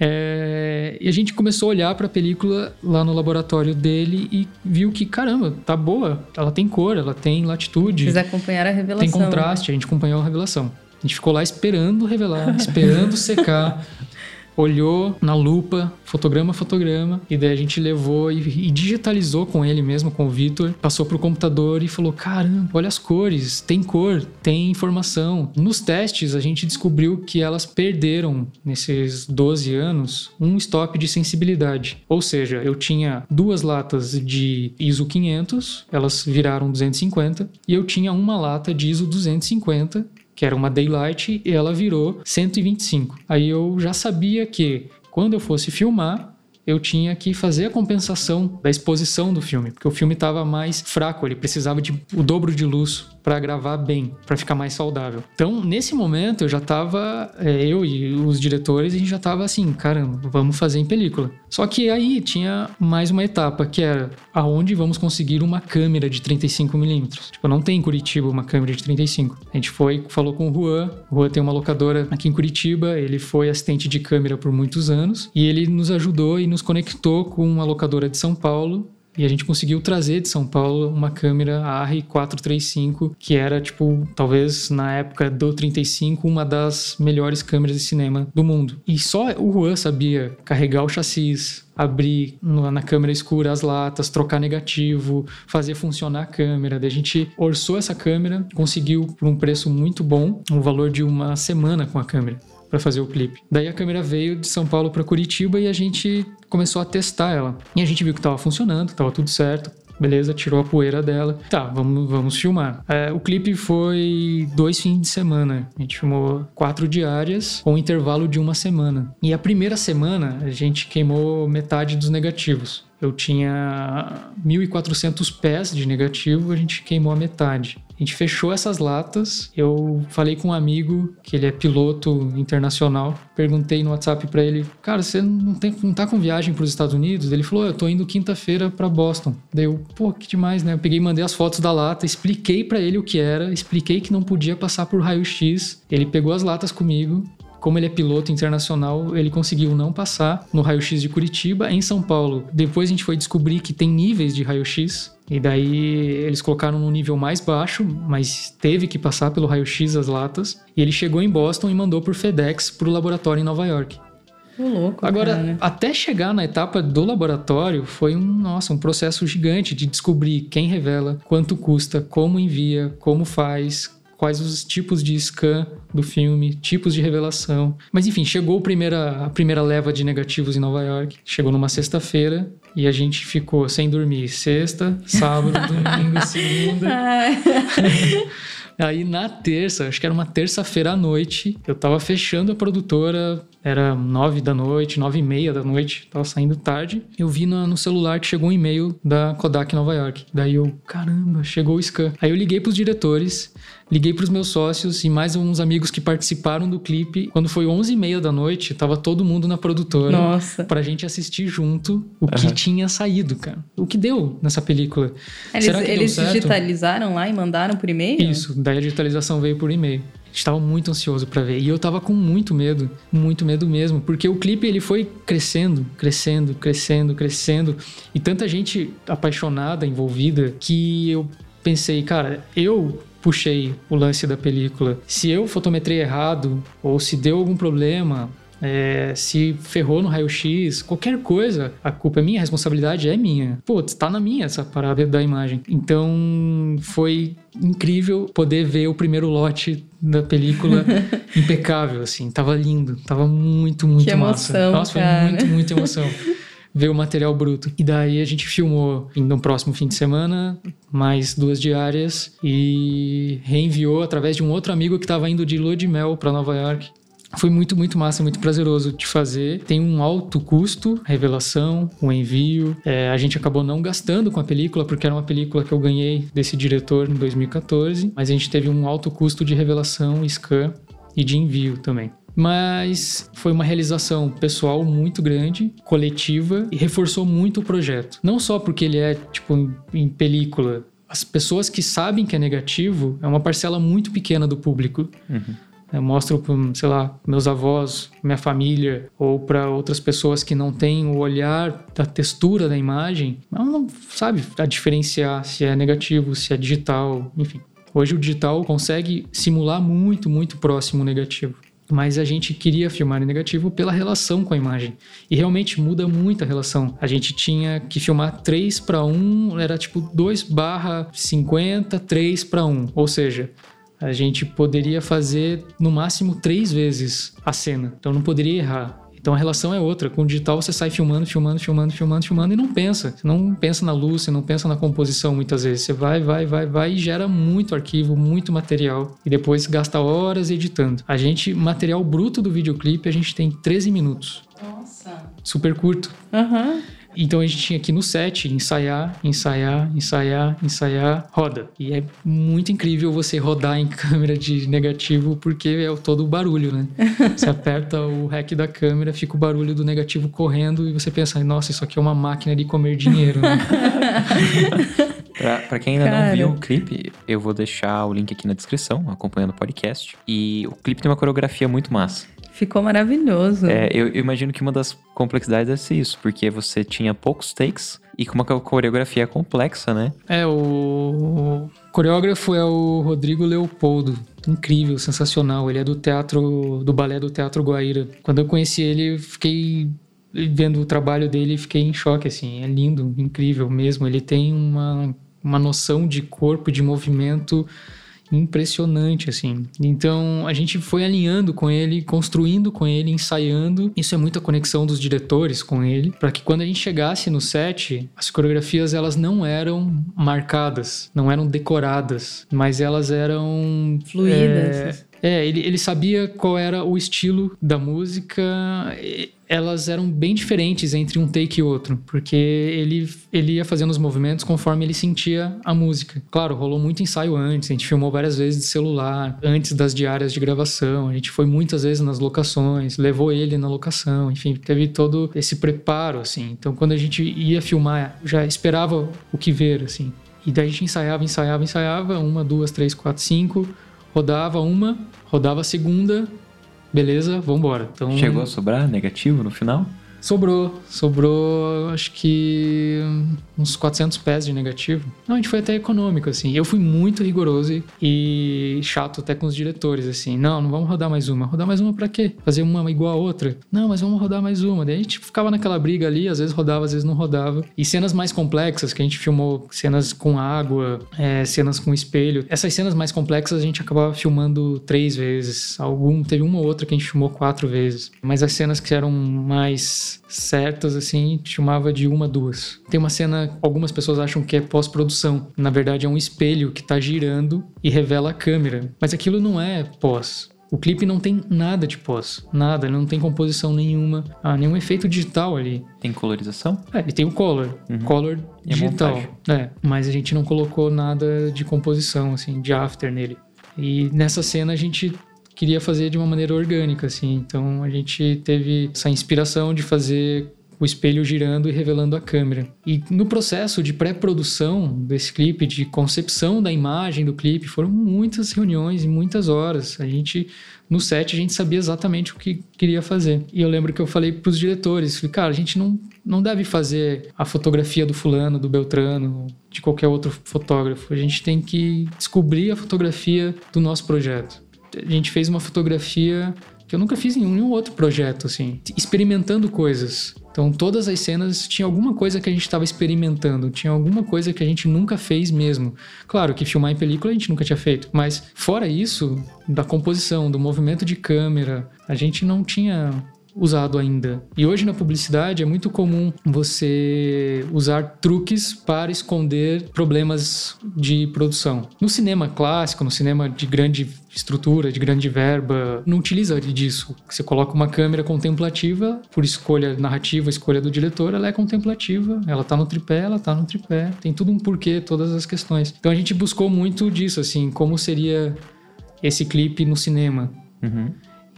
É, e a gente começou a olhar para a película lá no laboratório dele e viu que, caramba, tá boa, ela tem cor, ela tem latitude. Vocês acompanharam a revelação. Tem contraste, né? A gente acompanhou a revelação. A gente ficou lá esperando revelar, esperando secar. Olhou na lupa, fotograma a fotograma, e daí a gente levou e, e digitalizou com ele mesmo, com o Vitor, passou pro computador e falou, caramba, olha as cores, tem cor, tem informação. Nos testes, a gente descobriu que elas perderam, nesses doze anos, um stop de sensibilidade. Ou seja, eu tinha duas latas de I S O quinhentos, elas viraram duzentos e cinquenta, e eu tinha uma lata de I S O duzentos e cinquenta, que era uma daylight, e ela virou cento e vinte e cinco. Aí eu já sabia que quando eu fosse filmar, eu tinha que fazer a compensação da exposição do filme, porque o filme estava mais fraco, ele precisava de o dobro de luz para gravar bem, para ficar mais saudável. Então, nesse momento, eu já estava, é, eu e os diretores, a gente já estava assim, caramba, vamos fazer em película. Só que aí tinha mais uma etapa, que era aonde vamos conseguir uma câmera de trinta e cinco milímetros. Tipo, não tem em Curitiba uma câmera de trinta e cinco. A gente foi, falou com o Juan, o Juan tem uma locadora aqui em Curitiba, ele foi assistente de câmera por muitos anos, e ele nos ajudou e nos conectou com uma locadora de São Paulo, e a gente conseguiu trazer de São Paulo uma câmera A R quatrocentos e trinta e cinco, que era, tipo, talvez na época do trinta e cinco, uma das melhores câmeras de cinema do mundo. E só o Juan sabia carregar o chassis, abrir na câmera escura as latas, trocar negativo, fazer funcionar a câmera. Daí a gente orçou essa câmera, conseguiu por um preço muito bom, um valor de uma semana com a câmera para fazer o clipe. Daí a câmera veio de São Paulo para Curitiba e a gente começou a testar ela. E a gente viu que estava funcionando, estava tudo certo. Beleza, tirou a poeira dela. Tá, vamos, vamos filmar. É, o clipe foi dois fins de semana. A gente filmou quatro diárias com um intervalo de uma semana. E a primeira semana, a gente queimou metade dos negativos. Eu tinha mil e quatrocentos pés de negativo, a gente queimou a metade. A gente fechou essas latas, eu falei com um amigo, que ele é piloto internacional, perguntei no WhatsApp pra ele, cara, você não, tem, não tá com viagem pros Estados Unidos? Ele falou, eu tô indo quinta-feira pra Boston. Daí eu, pô, que demais, né? Eu peguei e mandei as fotos da lata, expliquei pra ele o que era, expliquei que não podia passar por raio-x, ele pegou as latas comigo. Como ele é piloto internacional, ele conseguiu não passar no raio-x de Curitiba, em São Paulo. Depois a gente foi descobrir que tem níveis de raio-x, e daí eles colocaram num nível mais baixo, mas teve que passar pelo raio-x as latas. E ele chegou em Boston e mandou por FedEx pro laboratório em Nova York. O louco, agora, cara, né? Até chegar na etapa do laboratório foi um, nossa, um processo gigante de descobrir quem revela, quanto custa, como envia, como faz, quais os tipos de scan do filme, tipos de revelação. Mas enfim, chegou a primeira, a primeira leva de negativos em Nova York. Chegou numa sexta-feira e a gente ficou sem dormir. Sexta, sábado, domingo, segunda. Aí na terça, acho que era uma terça-feira à noite, eu tava fechando a produtora. Era nove da noite, nove e meia da noite, tava saindo tarde. Eu vi no, no celular que chegou um e-mail da Kodak Nova York. Daí eu, caramba, chegou o scan. Aí eu liguei pros diretores, liguei pros meus sócios e mais uns amigos que participaram do clipe. Quando foi onze e meia da noite, tava todo mundo na produtora. Nossa. Pra gente assistir junto o uhum. que tinha saído, cara. O que deu nessa película? Eles, Será que eles deu certo? digitalizaram lá e mandaram por e-mail? Isso, daí a digitalização veio por e-mail. A gente tava muito ansioso pra ver. E eu tava com muito medo. Muito medo mesmo. Porque o clipe, ele foi crescendo, crescendo, crescendo, crescendo. E tanta gente apaixonada, envolvida, que eu pensei, cara, eu puxei o lance da película. Se eu fotometrei errado, ou se deu algum problema, é, se ferrou no raio-x, qualquer coisa, a culpa é minha, a responsabilidade é minha. Pô, tá na minha essa parada da imagem. Então, foi incrível poder ver o primeiro lote da película impecável, assim. Tava lindo, tava muito, muito que massa. Emoção, Nossa, foi cara. muito, muito emoção. Ver o material bruto. E daí a gente filmou no próximo fim de semana, mais duas diárias, e reenviou através de um outro amigo que tava indo de lua de mel pra Nova York. Foi muito, muito massa, muito prazeroso de fazer. Tem um alto custo, revelação, um envio. É, a gente acabou não gastando com a película, porque era uma película que eu ganhei desse diretor em dois mil e quatorze. Mas a gente teve um alto custo de revelação, scan e de envio também. Mas foi uma realização pessoal muito grande, coletiva, e reforçou muito o projeto. Não só porque ele é, tipo, em película. As pessoas que sabem que é negativo é uma parcela muito pequena do público. Uhum. Eu mostro para, sei lá, meus avós, minha família, ou para outras pessoas que não têm o olhar da textura da imagem, mas não sabe a diferenciar se é negativo, se é digital, enfim. Hoje o digital consegue simular muito, muito próximo o negativo. Mas a gente queria filmar em negativo pela relação com a imagem. E realmente muda muito a relação. A gente tinha que filmar três para um, era tipo dois barra cinquenta, três para um. Ou seja, a gente poderia fazer, no máximo, três vezes a cena. Então, não poderia errar. Então, a relação é outra. Com o digital, você sai filmando, filmando, filmando, filmando, filmando e não pensa. Você não pensa na luz, você não pensa na composição, muitas vezes. Você vai, vai, vai, vai e gera muito arquivo, muito material. E depois gasta horas editando. A gente, material bruto do videoclipe, a gente tem treze minutos. Nossa! Super curto. Aham. Uhum. Então a gente tinha que no set ensaiar, ensaiar, ensaiar, ensaiar, roda. E é muito incrível você rodar em câmera de negativo, porque é todo o barulho, né? Você aperta o rec da câmera, fica o barulho do negativo correndo e você pensa, nossa, isso aqui é uma máquina de comer dinheiro, né? Pra, pra quem ainda Cara. não viu o clipe, eu vou deixar o link aqui na descrição, acompanhando o podcast. E o clipe tem uma coreografia muito massa. Ficou maravilhoso. É, eu, eu imagino que uma das complexidades é ser isso, porque você tinha poucos takes e com uma coreografia complexa, né? É, o, o coreógrafo é o Rodrigo Leopoldo. Incrível, sensacional. Ele é do teatro, do balé do Teatro Guaíra. Quando eu conheci ele, eu fiquei vendo o trabalho dele, fiquei em choque, assim. É lindo, incrível mesmo. Ele tem uma, uma noção de corpo, de movimento impressionante, assim. Então, a gente foi alinhando com ele, construindo com ele, ensaiando. Isso é muita conexão dos diretores com ele, para que quando a gente chegasse no set, as coreografias, elas não eram marcadas, não eram decoradas, mas elas eram... Fluídas. É, É, ele, ele sabia qual era o estilo da música. Elas eram bem diferentes entre um take e outro, porque ele, ele ia fazendo os movimentos conforme ele sentia a música. Claro, rolou muito ensaio antes, a gente filmou várias vezes de celular, antes das diárias de gravação, a gente foi muitas vezes nas locações, levou ele na locação, enfim, teve todo esse preparo, assim. Então, quando a gente ia filmar, já esperava o que ver, assim. E daí a gente ensaiava, ensaiava, ensaiava, uma, duas, três, quatro, cinco, rodava uma, rodava a segunda... Beleza, vambora. Então, chegou a sobrar negativo no final? Sobrou. Sobrou, acho que uns quatrocentos pés de negativo. Não, a gente foi até econômico, assim. Eu fui muito rigoroso e chato até com os diretores, assim. Não, não vamos rodar mais uma. Rodar mais uma pra quê? Fazer uma igual a outra? Não, mas vamos rodar mais uma. Daí a gente ficava naquela briga ali, às vezes rodava, às vezes não rodava. E cenas mais complexas, que a gente filmou cenas com água, é, cenas com espelho. Essas cenas mais complexas a gente acabava filmando três vezes. Algum, teve uma ou outra que a gente filmou quatro vezes. Mas as cenas que eram mais... certas, assim, chamava de uma, duas. Tem uma cena, algumas pessoas acham que é pós-produção. Na verdade, é um espelho que tá girando e revela a câmera. Mas aquilo não é pós. O clipe não tem nada de pós. Nada, ele não tem composição nenhuma. Ah, nenhum efeito digital ali. Tem colorização? É, ele tem o color. Uhum. Color e digital. É, mas a gente não colocou nada de composição, assim, de after nele. E nessa cena a gente... queria fazer de uma maneira orgânica, assim. Então, a gente teve essa inspiração de fazer o espelho girando e revelando a câmera. E no processo de pré-produção desse clipe, de concepção da imagem do clipe, foram muitas reuniões e muitas horas. A gente... No set, a gente sabia exatamente o que queria fazer. E eu lembro que eu falei pros diretores, falei, cara, a gente não, não deve fazer a fotografia do fulano, do Beltrano, de qualquer outro fotógrafo. A gente tem que descobrir a fotografia do nosso projeto. A gente fez uma fotografia que eu nunca fiz em nenhum outro projeto, assim, experimentando coisas. Então, todas as cenas tinha alguma coisa que a gente estava experimentando, tinha alguma coisa que a gente nunca fez mesmo. Claro que filmar em película a gente nunca tinha feito, mas fora isso, da composição, do movimento de câmera, a gente não tinha usado ainda. E hoje na publicidade é muito comum você usar truques para esconder problemas de produção. No cinema clássico, no cinema de grande estrutura, de grande verba, não utiliza disso. Você coloca uma câmera contemplativa, por escolha narrativa, escolha do diretor, ela é contemplativa, ela tá no tripé, ela tá no tripé, tem tudo um porquê, todas as questões. Então a gente buscou muito disso, assim, como seria esse clipe no cinema. Uhum.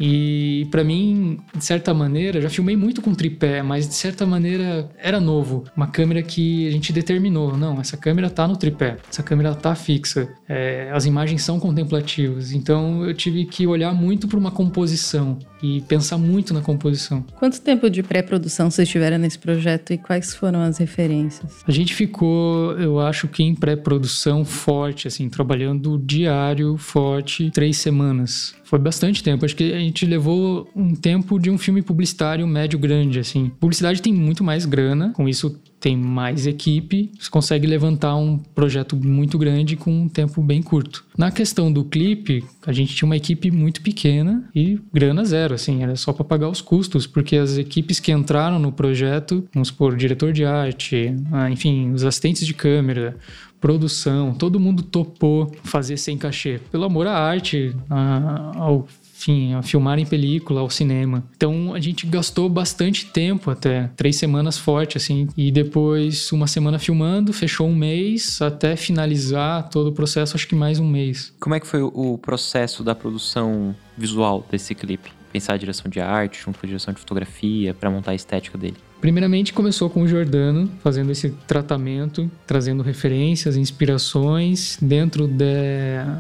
E pra mim, de certa maneira, já filmei muito com tripé, mas de certa maneira era novo. Uma câmera que a gente determinou, não, essa câmera tá no tripé, essa câmera tá fixa, é, as imagens são contemplativas, então eu tive que olhar muito pra uma composição e pensar muito na composição. Quanto tempo de pré-produção vocês tiveram nesse projeto e quais foram as referências? A gente ficou, eu acho que em pré-produção forte, assim, trabalhando diário, forte, três semanas. Foi bastante tempo, acho que a gente levou um tempo de um filme publicitário médio-grande, assim. Publicidade tem muito mais grana, com isso tem mais equipe, você consegue levantar um projeto muito grande com um tempo bem curto. Na questão do clipe, a gente tinha uma equipe muito pequena e grana zero, assim, era só para pagar os custos, porque as equipes que entraram no projeto, vamos supor, diretor de arte, enfim, os assistentes de câmera, produção, todo mundo topou fazer sem cachê. Pelo amor à arte, a, ao, enfim, a filmar em película, ao cinema. Então, a gente gastou bastante tempo até. Três semanas forte, assim. E depois, uma semana filmando, fechou um mês, até finalizar todo o processo, acho que mais um mês. Como é que foi o processo da produção visual desse clipe? Pensar a direção de arte, junto com a direção de fotografia, para montar a estética dele? Primeiramente, começou com o Giordano, fazendo esse tratamento, trazendo referências, inspirações. Dentro de,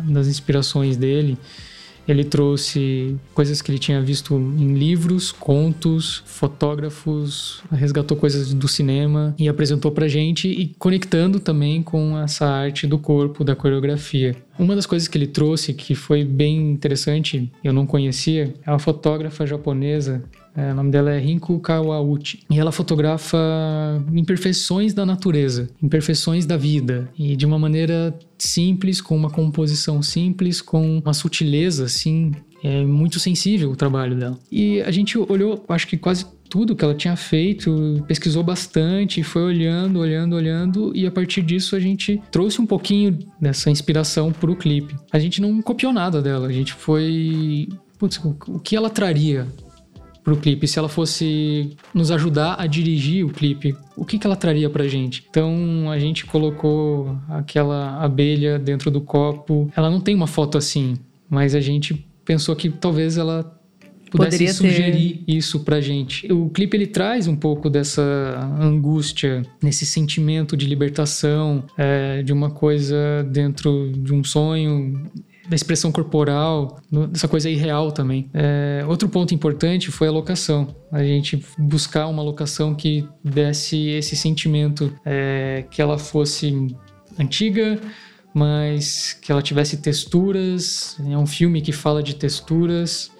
das inspirações dele, ele trouxe coisas que ele tinha visto em livros, contos, fotógrafos, resgatou coisas do cinema e apresentou pra gente, e conectando também com essa arte do corpo, da coreografia. Uma das coisas que ele trouxe, que foi bem interessante, eu não conhecia, é uma fotógrafa japonesa. É, o nome dela é Rinko Kawauchi. E ela fotografa imperfeições da natureza, imperfeições da vida. E de uma maneira simples, com uma composição simples, com uma sutileza, assim, é muito sensível o trabalho dela. E a gente olhou, acho que quase tudo que ela tinha feito, pesquisou bastante, foi olhando, olhando, olhando, e a partir disso a gente trouxe um pouquinho dessa inspiração pro clipe. A gente não copiou nada dela, a gente foi... Putz, o que ela traria pro clipe? Se ela fosse nos ajudar a dirigir o clipe, o que, que ela traria pra gente? Então, a gente colocou aquela abelha dentro do copo. Ela não tem uma foto assim, mas a gente pensou que talvez ela... pudesse Poderia sugerir ter... isso pra gente. O clipe, ele traz um pouco dessa angústia, nesse sentimento de libertação, é, de uma coisa dentro de um sonho, da expressão corporal, dessa coisa irreal também. É, outro ponto importante foi a locação. A gente buscar uma locação que desse esse sentimento, é, que ela fosse antiga, mas que ela tivesse texturas. É um filme que fala de texturas,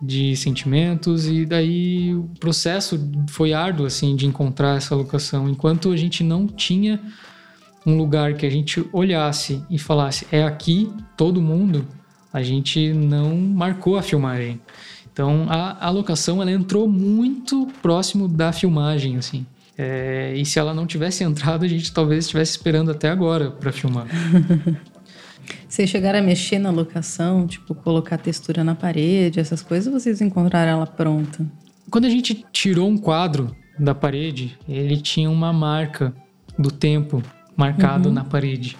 de sentimentos, e daí o processo foi árduo, assim, de encontrar essa locação. Enquanto a gente não tinha um lugar que a gente olhasse e falasse, é aqui, todo mundo, a gente não marcou a filmagem. Então, a, a locação, ela entrou muito próximo da filmagem, assim. É, e se ela não tivesse entrado, a gente talvez estivesse esperando até agora para filmar. Vocês chegaram a mexer na locação, tipo, colocar textura na parede, essas coisas, ou vocês encontraram ela pronta? Quando a gente tirou um quadro da parede, ele tinha uma marca do tempo marcado uhum. na parede.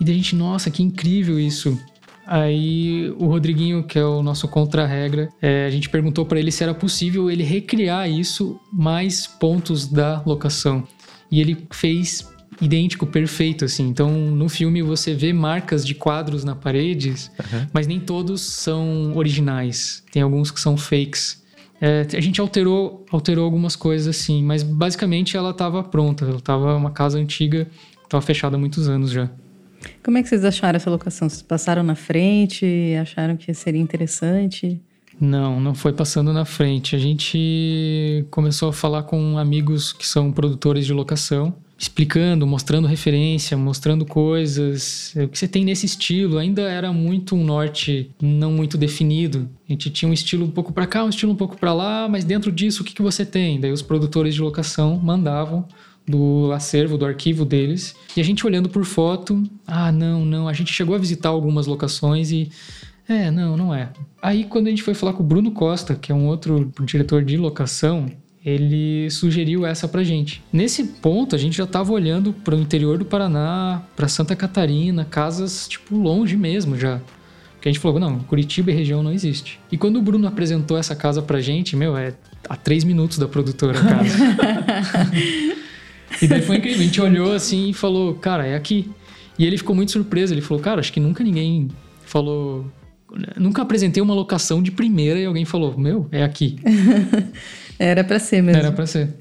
E daí a gente, nossa, que incrível isso. Aí o Rodriguinho, que é o nosso contra-regra, é, a gente perguntou para ele se era possível ele recriar isso, mais pontos da locação. E ele fez... idêntico, perfeito, assim. Então, no filme você vê marcas de quadros na parede, uhum. mas nem todos são originais. Tem alguns que são fakes. É, a gente alterou, alterou algumas coisas, assim, mas basicamente ela estava pronta. Ela estava uma casa antiga, estava fechada há muitos anos já. Como é que vocês acharam essa locação? Vocês passaram na frente? Acharam que seria interessante? Não, não foi passando na frente. A gente começou a falar com amigos que são produtores de locação, explicando, mostrando referência, mostrando coisas, o que você tem nesse estilo. Ainda era muito um norte não muito definido. A gente tinha um estilo um pouco para cá, um estilo um pouco para lá, mas dentro disso, o que, que você tem? Daí os produtores de locação mandavam do acervo, do arquivo deles. E a gente olhando por foto, ah, não, não, a gente chegou a visitar algumas locações e... é, não, não é. Aí quando a gente foi falar com o Bruno Costa, que é um outro diretor de locação... ele sugeriu essa pra gente. Nesse ponto, a gente já tava olhando pro interior do Paraná, pra Santa Catarina, casas, tipo, longe mesmo já. Porque a gente falou, não, Curitiba e região não existe. E quando o Bruno apresentou essa casa pra gente, meu, é a três minutos da produtora a casa. E daí foi incrível. A gente olhou assim e falou, cara, é aqui. E ele ficou muito surpreso. Ele falou, cara, acho que nunca ninguém falou... Nunca apresentei uma locação de primeira e alguém falou, meu, é aqui. Era pra ser mesmo. Era pra ser.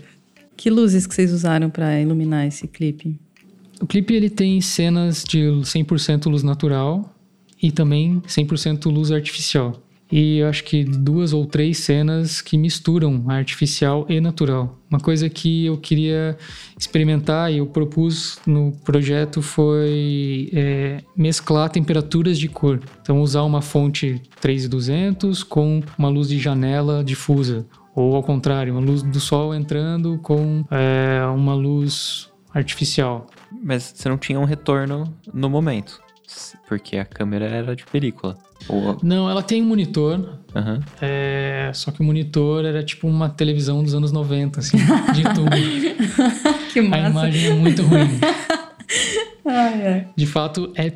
Que luzes que vocês usaram pra iluminar esse clipe? O clipe, ele tem cenas de cem por cento luz natural e também cem por cento luz artificial. E eu acho que duas ou três cenas que misturam artificial e natural. Uma coisa que eu queria experimentar e eu propus no projeto foi é, mesclar temperaturas de cor. Então, usar uma fonte três mil e duzentos com uma luz de janela difusa. Ou, ao contrário, uma luz do sol entrando com é, uma luz artificial. Mas você não tinha um retorno no momento, porque a câmera era de película. Ou... Não, ela tem um monitor, uhum. é, só que o monitor era tipo uma televisão dos anos noventa, assim, de tubo. Que massa. A imagem é muito ruim. Ah, é. De fato, é,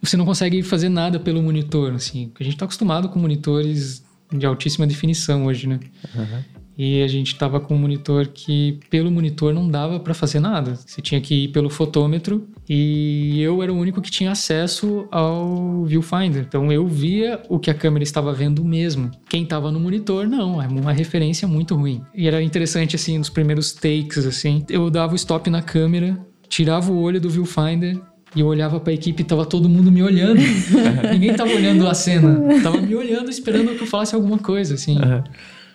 você não consegue fazer nada pelo monitor, assim. Porque a gente está acostumado com monitores... de altíssima definição hoje, né? Uhum. E a gente tava com um monitor que... pelo monitor não dava pra fazer nada. Você tinha que ir pelo fotômetro. E eu era o único que tinha acesso ao viewfinder. Então eu via o que a câmera estava vendo mesmo. Quem tava no monitor, não. É uma referência muito ruim. E era interessante, assim, nos primeiros takes, assim... eu dava o stop na câmera, tirava o olho do viewfinder... e eu olhava pra equipe e tava todo mundo me olhando. Uhum. Ninguém tava olhando a cena. Tava me olhando, esperando que eu falasse alguma coisa, assim. Uhum.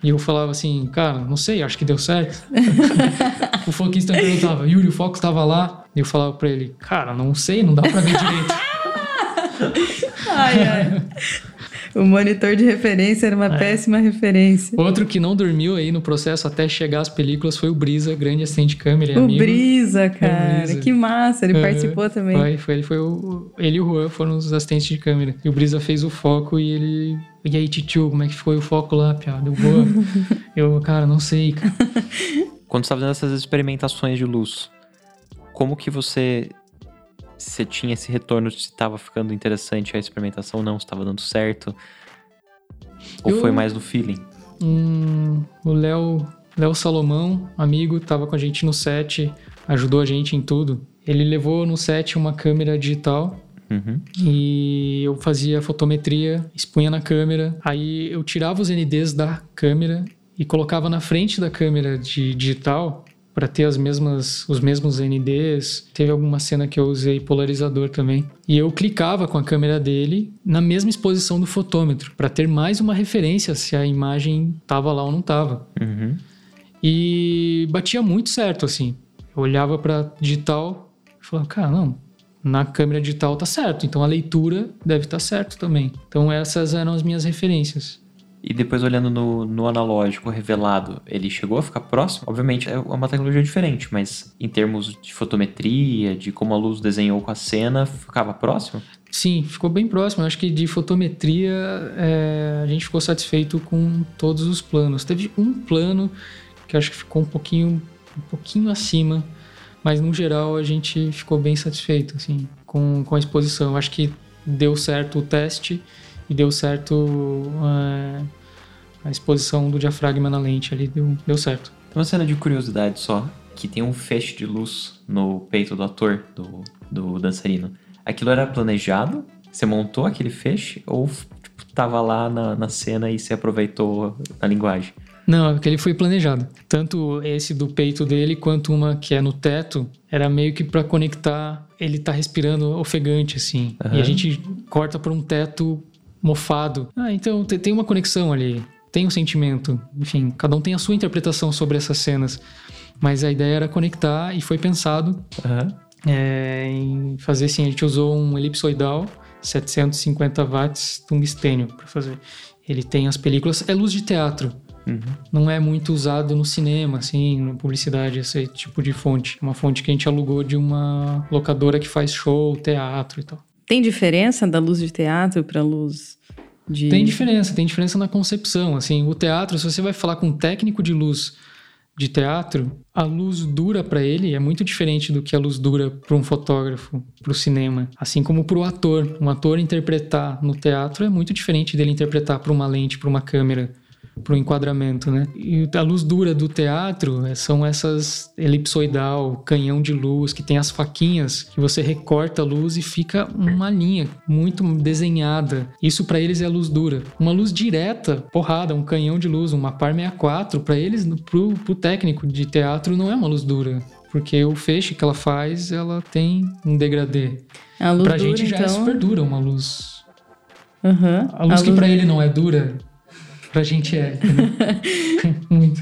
E eu falava assim, cara, não sei, acho que deu certo. O foquista me perguntava, Yuri, o foco tava lá? E eu falava pra ele, cara, não sei, não dá pra ver direito. Ai, ai. O monitor de referência era uma é. péssima referência. Outro que não dormiu aí no processo até chegar às películas foi o Brisa, grande assistente de câmera. O amigo. Brisa, cara. É, Brisa. Que massa. Ele uhum. participou também. Foi, foi, ele, foi o, ele e o Juan foram os assistentes de câmera. E o Brisa fez o foco e ele... E aí, titio, como é que foi o foco lá, piada? Eu vou... Eu, cara, não sei, cara. Quando você tá fazendo essas experimentações de luz, como que você... Você tinha esse retorno de se estava ficando interessante a experimentação, não, se estava dando certo? Ou eu, foi mais no feeling? Hum, o Léo, Léo Salomão, amigo, estava com a gente no set, ajudou a gente em tudo. Ele levou no set uma câmera digital uhum. e eu fazia fotometria, expunha na câmera. Aí eu tirava os N Ds da câmera e colocava na frente da câmera de digital... para ter as mesmas, os mesmos N Ds. Teve alguma cena que eu usei polarizador também. E eu clicava com a câmera dele na mesma exposição do fotômetro, para ter mais uma referência se a imagem estava lá ou não estava. Uhum. E batia muito certo, assim. Eu olhava para digital e falava, cara, não, na câmera digital tá certo, então a leitura deve estar tá certo também. Então essas eram as minhas referências. E depois olhando no, no analógico revelado, ele chegou a ficar próximo? Obviamente é uma tecnologia diferente, mas em termos de fotometria, de como a luz desenhou com a cena, ficava próximo? Sim, ficou bem próximo. Eu acho que de fotometria é, a gente ficou satisfeito com todos os planos. Teve um plano que eu acho que ficou um pouquinho, um pouquinho acima, mas no geral a gente ficou bem satisfeito assim, com, com a exposição. Eu acho que deu certo o teste. E deu certo uh, a exposição do diafragma na lente ali, deu, deu certo. Tem uma cena de curiosidade só, que tem um feixe de luz no peito do ator, do, do dançarino. Aquilo era planejado? Você montou aquele feixe? Ou tipo, tava lá na, na cena e você aproveitou a linguagem? Não, aquele foi planejado. Tanto esse do peito dele, quanto uma que é no teto, era meio que pra conectar... Ele tá respirando ofegante, assim. Uhum. E a gente corta pra um teto... mofado. Ah, então tem uma conexão ali, tem um sentimento, enfim, cada um tem a sua interpretação sobre essas cenas, mas a ideia era conectar e foi pensado uhum. é, em fazer assim, a gente usou um elipsoidal setecentos e cinquenta watts tungstênio para fazer. Ele tem as películas, é luz de teatro, uhum. não é muito usado no cinema, assim, na publicidade, esse tipo de fonte. É uma fonte que a gente alugou de uma locadora que faz show, teatro e tal. Tem diferença da luz de teatro para luz de... Tem diferença, tem diferença na concepção. Assim, o teatro, se você vai falar com um técnico de luz de teatro, a luz dura para ele é muito diferente do que a luz dura para um fotógrafo, para o cinema. Assim como para o ator. Um ator interpretar no teatro é muito diferente dele interpretar para uma lente, para uma câmera, para um enquadramento, né? E a luz dura do teatro são essas elipsoidal, canhão de luz, que tem as faquinhas, que você recorta a luz e fica uma linha muito desenhada. Isso para eles é a luz dura. Uma luz direta, porrada, um canhão de luz, uma par sessenta e quatro, para eles, pro, pro técnico de teatro, não é uma luz dura. Porque o feixe que ela faz, ela tem um degradê. A luz pra dura, gente já então... é super dura uma luz. Uhum. A luz a que luz pra dele... ele não é dura... Pra gente é, né? Muito.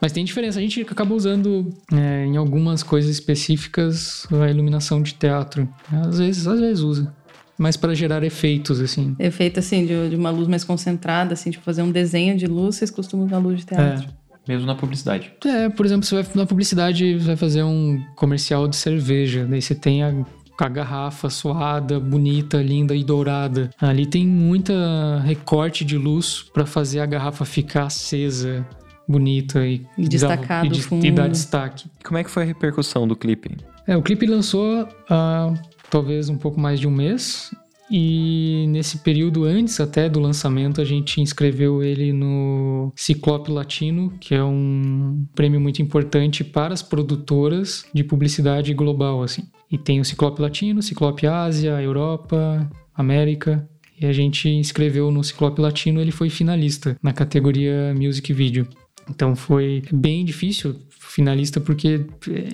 Mas tem diferença. A gente acaba usando é, em algumas coisas específicas a iluminação de teatro. Às vezes, às vezes usa. Mas para gerar efeitos, assim. Efeito, assim, de, de uma luz mais concentrada, assim, tipo fazer um desenho de luz, vocês costumam usar luz de teatro. É. Mesmo na publicidade. É, por exemplo, você vai na publicidade, você vai fazer um comercial de cerveja, daí você tem a... com a garrafa suada, bonita, linda e dourada. Ali tem muita recorte de luz para fazer a garrafa ficar acesa, bonita e, e, destacado dá, fundo. e dar destaque. Como é que foi a repercussão do clipe? É, o clipe lançou há talvez um pouco mais de um mês e nesse período antes até do lançamento a gente inscreveu ele no Ciclope Latino, que é um prêmio muito importante para as produtoras de publicidade global, assim. E tem o Ciclope Latino, Ciclope Ásia, Europa, América. E a gente inscreveu no Ciclope Latino, ele foi finalista na categoria Music Video. Então foi bem difícil finalista porque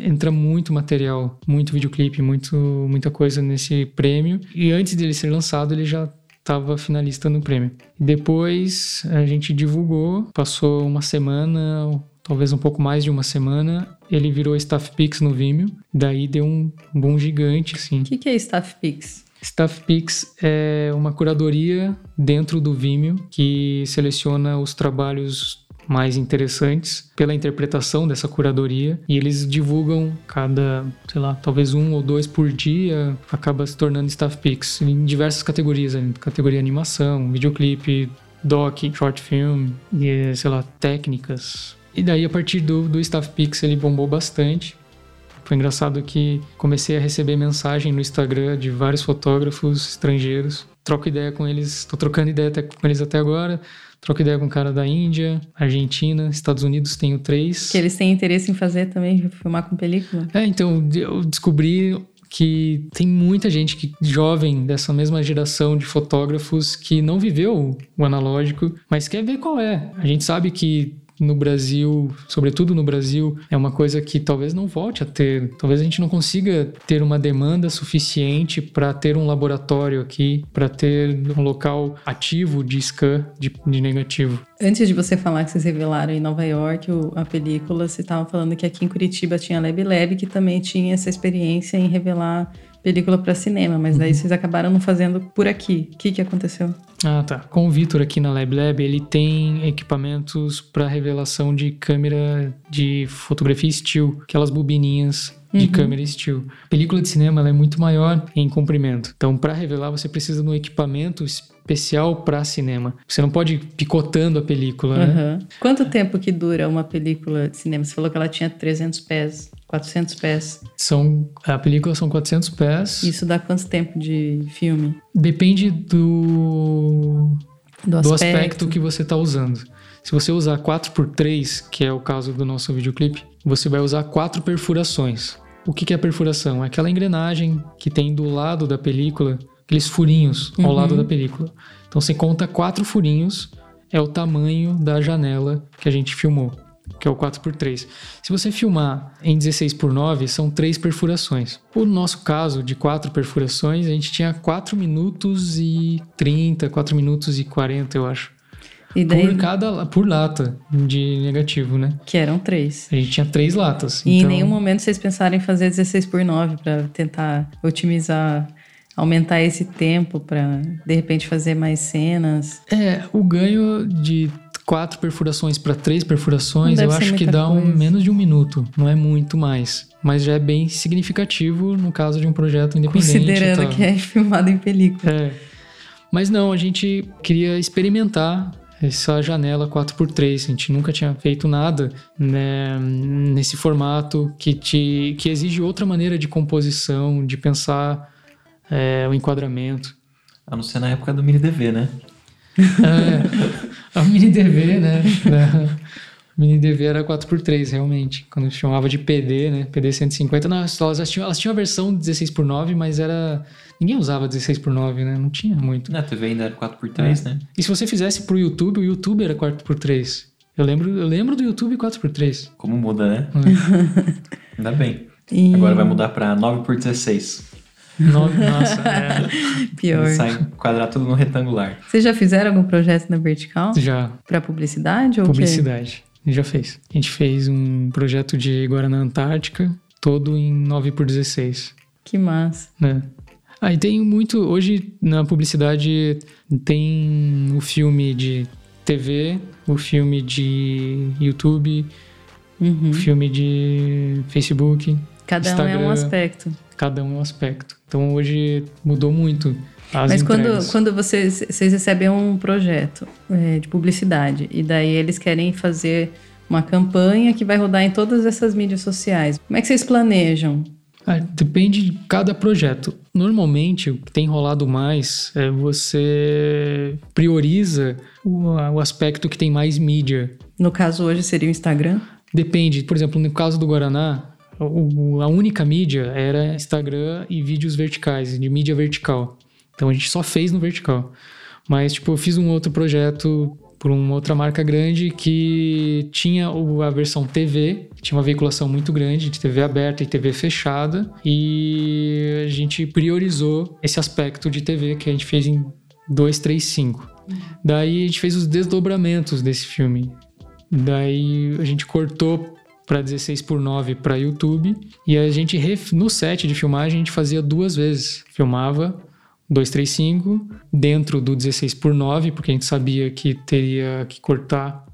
entra muito material, muito videoclipe, muito, muita coisa nesse prêmio. E antes dele ser lançado, ele já estava finalista no prêmio. Depois a gente divulgou, passou uma semana... Talvez um pouco mais de uma semana, ele virou Staff Pix no Vimeo. Daí deu um boom gigante, assim. O que, que é Staff Pix? Staff Picks é uma curadoria dentro do Vimeo que seleciona os trabalhos mais interessantes pela interpretação dessa curadoria, e eles divulgam cada, sei lá, talvez um ou dois por dia, acaba se tornando Staff Picks em diversas categorias, categoria animação, videoclipe, doc, short film, e, sei lá, técnicas. E daí, a partir do, do Staff Picks, ele bombou bastante. Foi engraçado que comecei a receber mensagem no Instagram de vários fotógrafos estrangeiros. Troco ideia com eles, tô trocando ideia até, com eles até agora. Troco ideia com um cara da Índia, Argentina, Estados Unidos, tenho três. Que eles têm interesse em fazer também, filmar com película. É, então eu descobri que tem muita gente que, jovem dessa mesma geração de fotógrafos que não viveu o analógico, mas quer ver qual é. A gente sabe que no Brasil, sobretudo no Brasil, é uma coisa que talvez não volte a ter. Talvez a gente não consiga ter uma demanda suficiente para ter um laboratório aqui, para ter um local ativo de scan de, de negativo. Antes de você falar que vocês revelaram em Nova York o, a película, você estava falando que aqui em Curitiba tinha a Lab Lab, que também tinha essa experiência em revelar película para cinema, mas daí uhum. vocês acabaram não fazendo por aqui. O que que aconteceu? Ah, tá. Com o Vitor aqui na Lab Lab, ele tem equipamentos para revelação de câmera de fotografia still, aquelas bobininhas de uhum. câmera still. A película de cinema ela é muito maior em comprimento, então para revelar você precisa de um equipamento especial para cinema. Você não pode ir picotando a película, uhum. né? Quanto tempo que dura uma película de cinema? Você falou que ela tinha trezentos pés, quatrocentos pés. São, a película são quatrocentos pés. Isso dá quanto tempo de filme? Depende do, do, aspecto. do aspecto que você está usando. Se você usar quatro por três, que é o caso do nosso videoclipe, você vai usar quatro perfurações. O que que é a perfuração? É aquela engrenagem que tem do lado da película, aqueles furinhos ao uhum. lado da película. Então você conta quatro furinhos, é o tamanho da janela que a gente filmou, que é o quatro por três. Se você filmar em dezesseis por nove, são três perfurações. O nosso caso de quatro perfurações, a gente tinha quatro minutos e trinta, quatro minutos e quarenta, eu acho. E daí... Por cada, por lata de negativo, né? Que eram três. A gente tinha três latas. E então... em nenhum momento vocês pensaram em fazer dezesseis por nove para tentar otimizar, aumentar esse tempo para, de repente, fazer mais cenas? É, o ganho de quatro perfurações para três perfurações, eu acho que dá um, menos de um minuto, não é muito mais. Mas já é bem significativo no caso de um projeto independente. Considerando que é filmado em película. É. Mas não, a gente queria experimentar essa janela quatro por três, a gente nunca tinha feito nada, né, nesse formato que, te, que exige outra maneira de composição, de pensar é, o enquadramento. A não ser na época do mini-D V, né? É, a mini-D V, né? A mini-D V era quatro por três, realmente. Quando chamava de P D, né? P D cento e cinquenta. Não, elas tinham, elas tinham a versão dezesseis por nove, mas era... Ninguém usava dezesseis por nove, né? Não tinha muito. Na T V ainda era quatro por três, é. né? E se você fizesse pro YouTube, o YouTube era quatro por três. Eu lembro, eu lembro do YouTube quatro por três. Como muda, né? É. Ainda bem. E... Agora vai mudar pra nove por dezesseis. nove, nossa, é. Pior. Sai quadrar tudo no retangular. Vocês já fizeram algum projeto na vertical? Já. Pra publicidade ou Publicidade. A gente já fez. A gente fez um projeto de Guaraná Antártica, todo em nove por dezesseis. Que massa. Né? Aí ah, tem muito... Hoje, na publicidade, tem o filme de T V, o filme de YouTube, uhum. o filme de Facebook, Cada Instagram, um é um aspecto. Cada um é um aspecto. Então, hoje, mudou muito. As Mas entregas. quando, quando vocês, vocês recebem um projeto é, de publicidade, e daí eles querem fazer uma campanha que vai rodar em todas essas mídias sociais, como é que vocês planejam? Ah, depende de cada projeto. Normalmente, o que tem rolado mais é você prioriza o, o aspecto que tem mais mídia. No caso, hoje, seria o Instagram? Depende. Por exemplo, no caso do Guaraná, o, a única mídia era Instagram e vídeos verticais, de mídia vertical. Então, a gente só fez no vertical. Mas, tipo, eu fiz um outro projeto por uma outra marca grande que tinha a versão T V, tinha uma veiculação muito grande de T V aberta e T V fechada, e a gente priorizou esse aspecto de T V que a gente fez em dois, três, cinco. Daí a gente fez os desdobramentos desse filme. Daí a gente cortou para dezesseis por nove para YouTube, e a gente, no set de filmagem, a gente fazia duas vezes. Filmava dois trinta e cinco dentro do dezesseis por nove, porque a gente sabia que teria que cortar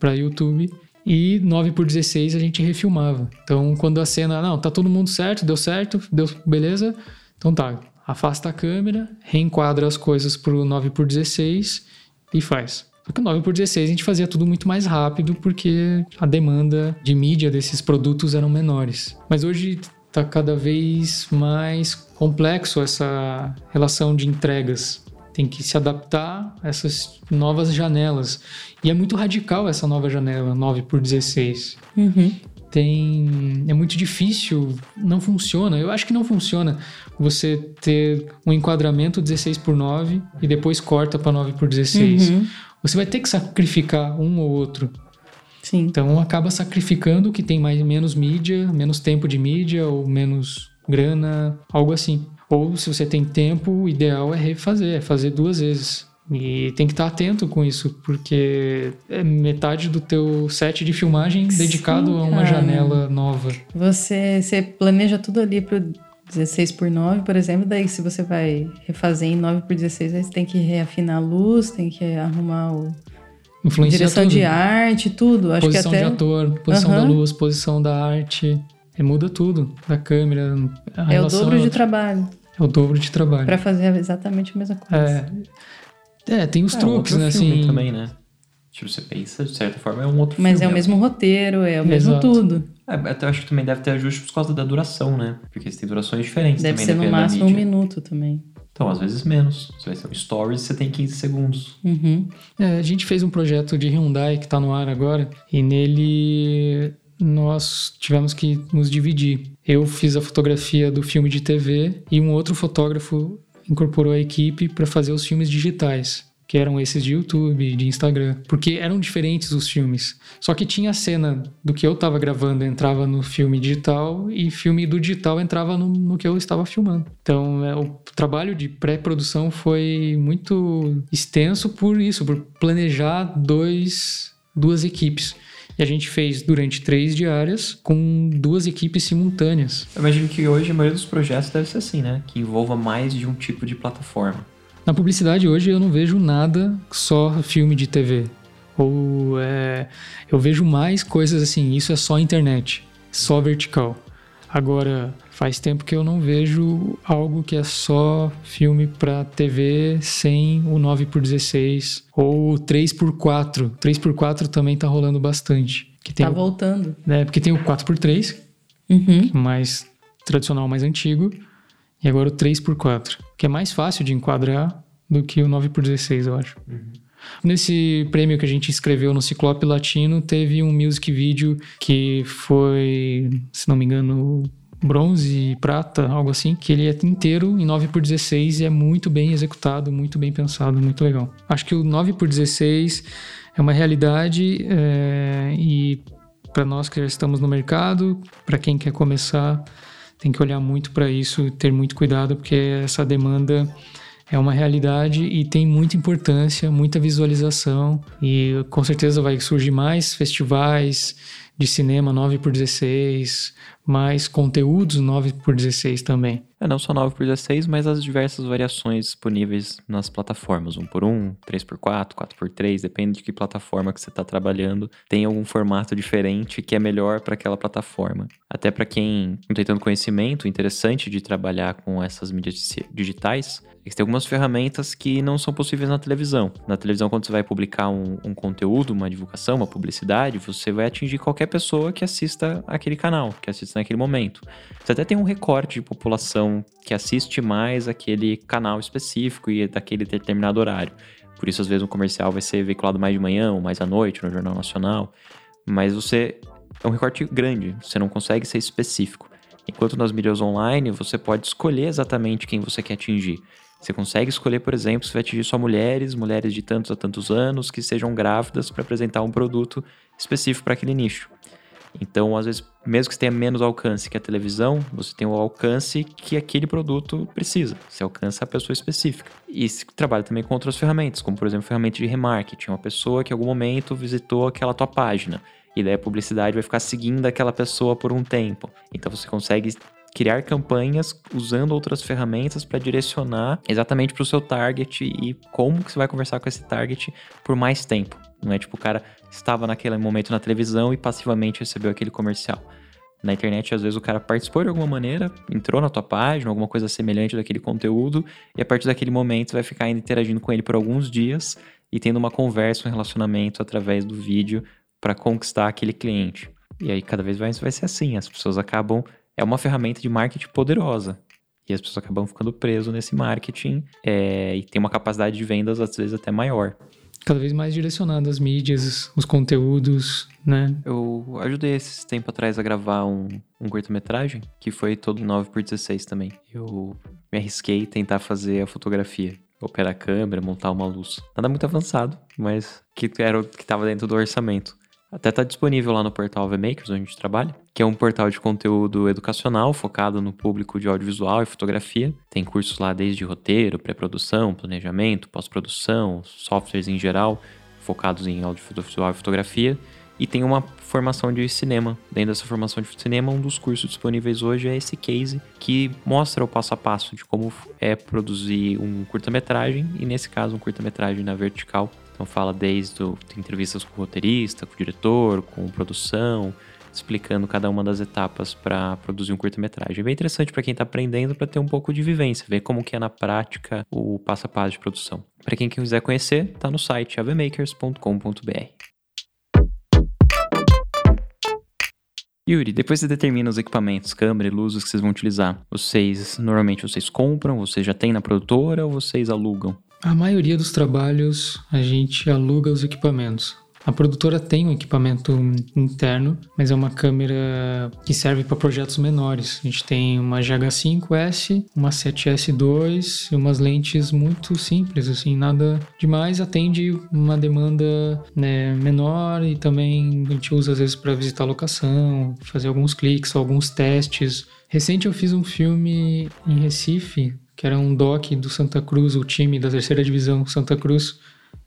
para YouTube, e nove por dezesseis a gente refilmava. Então, quando a cena, não, tá todo mundo certo, deu certo, deu beleza, então tá, afasta a câmera, reenquadra as coisas pro nove por dezesseis e faz. Só que o nove por dezesseis a gente fazia tudo muito mais rápido, porque a demanda de mídia desses produtos eram menores. Mas hoje tá cada vez mais complexo essa relação de entregas. Tem que se adaptar a essas novas janelas. E é muito radical essa nova janela, nove por dezesseis. Uhum. Tem... É muito difícil, não funciona. Eu acho que não funciona você ter um enquadramento dezesseis por nove e depois corta para nove por dezesseis. Uhum. Você vai ter que sacrificar um ou outro. Sim. Então acaba sacrificando o que tem mais, menos mídia, menos tempo de mídia ou menos grana, algo assim. Ou se você tem tempo, o ideal é refazer, é fazer duas vezes. E tem que estar atento com isso, porque é metade do teu set de filmagem Sim, dedicado a uma cara. janela nova. Você, você planeja tudo ali pro dezesseis por nove, por exemplo, daí se você vai refazer em nove por dezesseis, aí você tem que reafinar a luz, tem que arrumar o... direção tudo. de arte, tudo. Acho posição que até... de ator, posição uhum. da luz, posição da arte... E muda tudo, da câmera... A é o dobro de trabalho. É o dobro de trabalho. Pra fazer exatamente a mesma coisa. É, é tem os é, truques, né? Assim... também, né? Tipo, você pensa, de certa forma, é um outro Mas filme. Mas é o mesmo roteiro, é o mesmo Exato. tudo. É, eu acho que também deve ter ajuste por causa da duração, né? Porque você tem durações diferentes deve também. Deve ser no máximo um minuto também. Então, às vezes menos. Você vai ser um stories, você tem quinze segundos. Uhum. É, a gente fez um projeto de Hyundai que tá no ar agora. E nele... nós tivemos que nos dividir. Eu fiz a fotografia do filme de T V e um outro fotógrafo incorporou a equipe para fazer os filmes digitais, que eram esses de YouTube, de Instagram, porque eram diferentes os filmes. Só que tinha a cena do que eu estava gravando entrava no filme digital e filme do digital entrava no, no que eu estava filmando. Então, é, o trabalho de pré-produção foi muito extenso por isso, por planejar dois, duas equipes. E a gente fez durante três diárias com duas equipes simultâneas. Eu imagino que hoje a maioria dos projetos deve ser assim, né? Que envolva mais de um tipo de plataforma. Na publicidade hoje eu não vejo nada só filme de T V. Ou é, eu vejo mais coisas assim, isso é só internet, só vertical. Agora, faz tempo que eu não vejo algo que é só filme para T V sem o nove por dezesseis ou três por quatro. três por quatro também tá rolando bastante. Que tem tá o, voltando. Né, porque tem o quatro por três, uhum. mais tradicional, mais antigo, e agora o três por quatro, que é mais fácil de enquadrar do que o nove por dezesseis, eu acho. Uhum. Nesse prêmio que a gente escreveu no Ciclope Latino, teve um music video que foi, se não me engano, bronze e prata, algo assim, que ele é inteiro em nove por dezesseis e é muito bem executado, muito bem pensado, muito legal. Acho que o nove por dezesseis é uma realidade é, e para nós que já estamos no mercado, para quem quer começar, tem que olhar muito para isso, ter muito cuidado, porque essa demanda... é uma realidade e tem muita importância, muita visualização e com certeza vai surgir mais festivais de cinema nove por dezesseis, mais conteúdos nove por dezesseis também. É, não só nove por dezesseis, mas as diversas variações disponíveis nas plataformas, um por um, três por quatro, quatro por três, depende de que plataforma que você está trabalhando, tem algum formato diferente que é melhor para aquela plataforma. Até para quem não tem tanto conhecimento, interessante de trabalhar com essas mídias digitais, é que tem algumas ferramentas que não são possíveis na televisão. Na televisão, quando você vai publicar um, um conteúdo, uma divulgação, uma publicidade, você vai atingir qualquer pessoa que assista aquele canal, que assista naquele momento. Você até tem um recorte de população que assiste mais aquele canal específico e daquele determinado horário. Por isso, às vezes, um comercial vai ser veiculado mais de manhã ou mais à noite no Jornal Nacional. Mas você... é um recorte grande, você não consegue ser específico. Enquanto nas mídias online, você pode escolher exatamente quem você quer atingir. Você consegue escolher, por exemplo, se vai atingir só mulheres, mulheres de tantos a tantos anos, que sejam grávidas para apresentar um produto específico para aquele nicho. Então, às vezes, mesmo que você tenha menos alcance que a televisão, você tem o alcance que aquele produto precisa. Você alcança a pessoa específica. E você trabalha também com outras ferramentas, como, por exemplo, ferramenta de remarketing. Uma pessoa que, em algum momento, visitou aquela tua página. E daí a publicidade vai ficar seguindo aquela pessoa por um tempo. Então, você consegue criar campanhas usando outras ferramentas para direcionar exatamente para o seu target e como que você vai conversar com esse target por mais tempo. Não é tipo o cara estava naquele momento na televisão e passivamente recebeu aquele comercial. Na internet, às vezes, o cara participou de alguma maneira, entrou na tua página, alguma coisa semelhante daquele conteúdo, e a partir daquele momento vai ficar ainda interagindo com ele por alguns dias e tendo uma conversa, um relacionamento através do vídeo para conquistar aquele cliente. E aí cada vez mais vai ser assim, as pessoas acabam... É uma ferramenta de marketing poderosa. E as pessoas acabam ficando presas nesse marketing é, e tem uma capacidade de vendas, às vezes, até maior. Cada vez mais direcionado às mídias, os conteúdos, né? Eu ajudei esse tempo atrás a gravar um, um curta-metragem, que foi todo nove por dezesseis também. Eu me arrisquei a tentar fazer a fotografia, operar a câmera, montar uma luz. Nada muito avançado, mas que era o que estava dentro do orçamento. Até tá disponível lá no portal Ave Makers, onde a gente trabalha, que é um portal de conteúdo educacional focado no público de audiovisual e fotografia. Tem cursos lá desde roteiro, pré-produção, planejamento, pós-produção, softwares em geral, focados em audiovisual e fotografia. E tem uma formação de cinema. Dentro dessa formação de cinema, um dos cursos disponíveis hoje é esse case, que mostra o passo a passo de como é produzir um curta-metragem, e nesse caso um curta-metragem na vertical. Então fala desde o, entrevistas com o roteirista, com o diretor, com produção, explicando cada uma das etapas para produzir um curta-metragem. É bem interessante para quem está aprendendo, para ter um pouco de vivência, ver como que é na prática o passo a passo de produção. Para quem quiser conhecer, está no site ave makers ponto com ponto b r. Yuri, depois você determina os equipamentos, câmera e luzes que vocês vão utilizar. Vocês, normalmente vocês compram, vocês já têm na produtora ou vocês alugam? A maioria dos trabalhos a gente aluga os equipamentos. A produtora tem um equipamento interno, mas é uma câmera que serve para projetos menores. A gente tem uma G H cinco S, uma sete S dois e umas lentes muito simples, assim, nada demais, atende uma demanda, né, menor, e também a gente usa às vezes para visitar a locação, fazer alguns cliques, alguns testes. Recente eu fiz um filme em Recife, que era um doc do Santa Cruz, o time da terceira divisão Santa Cruz,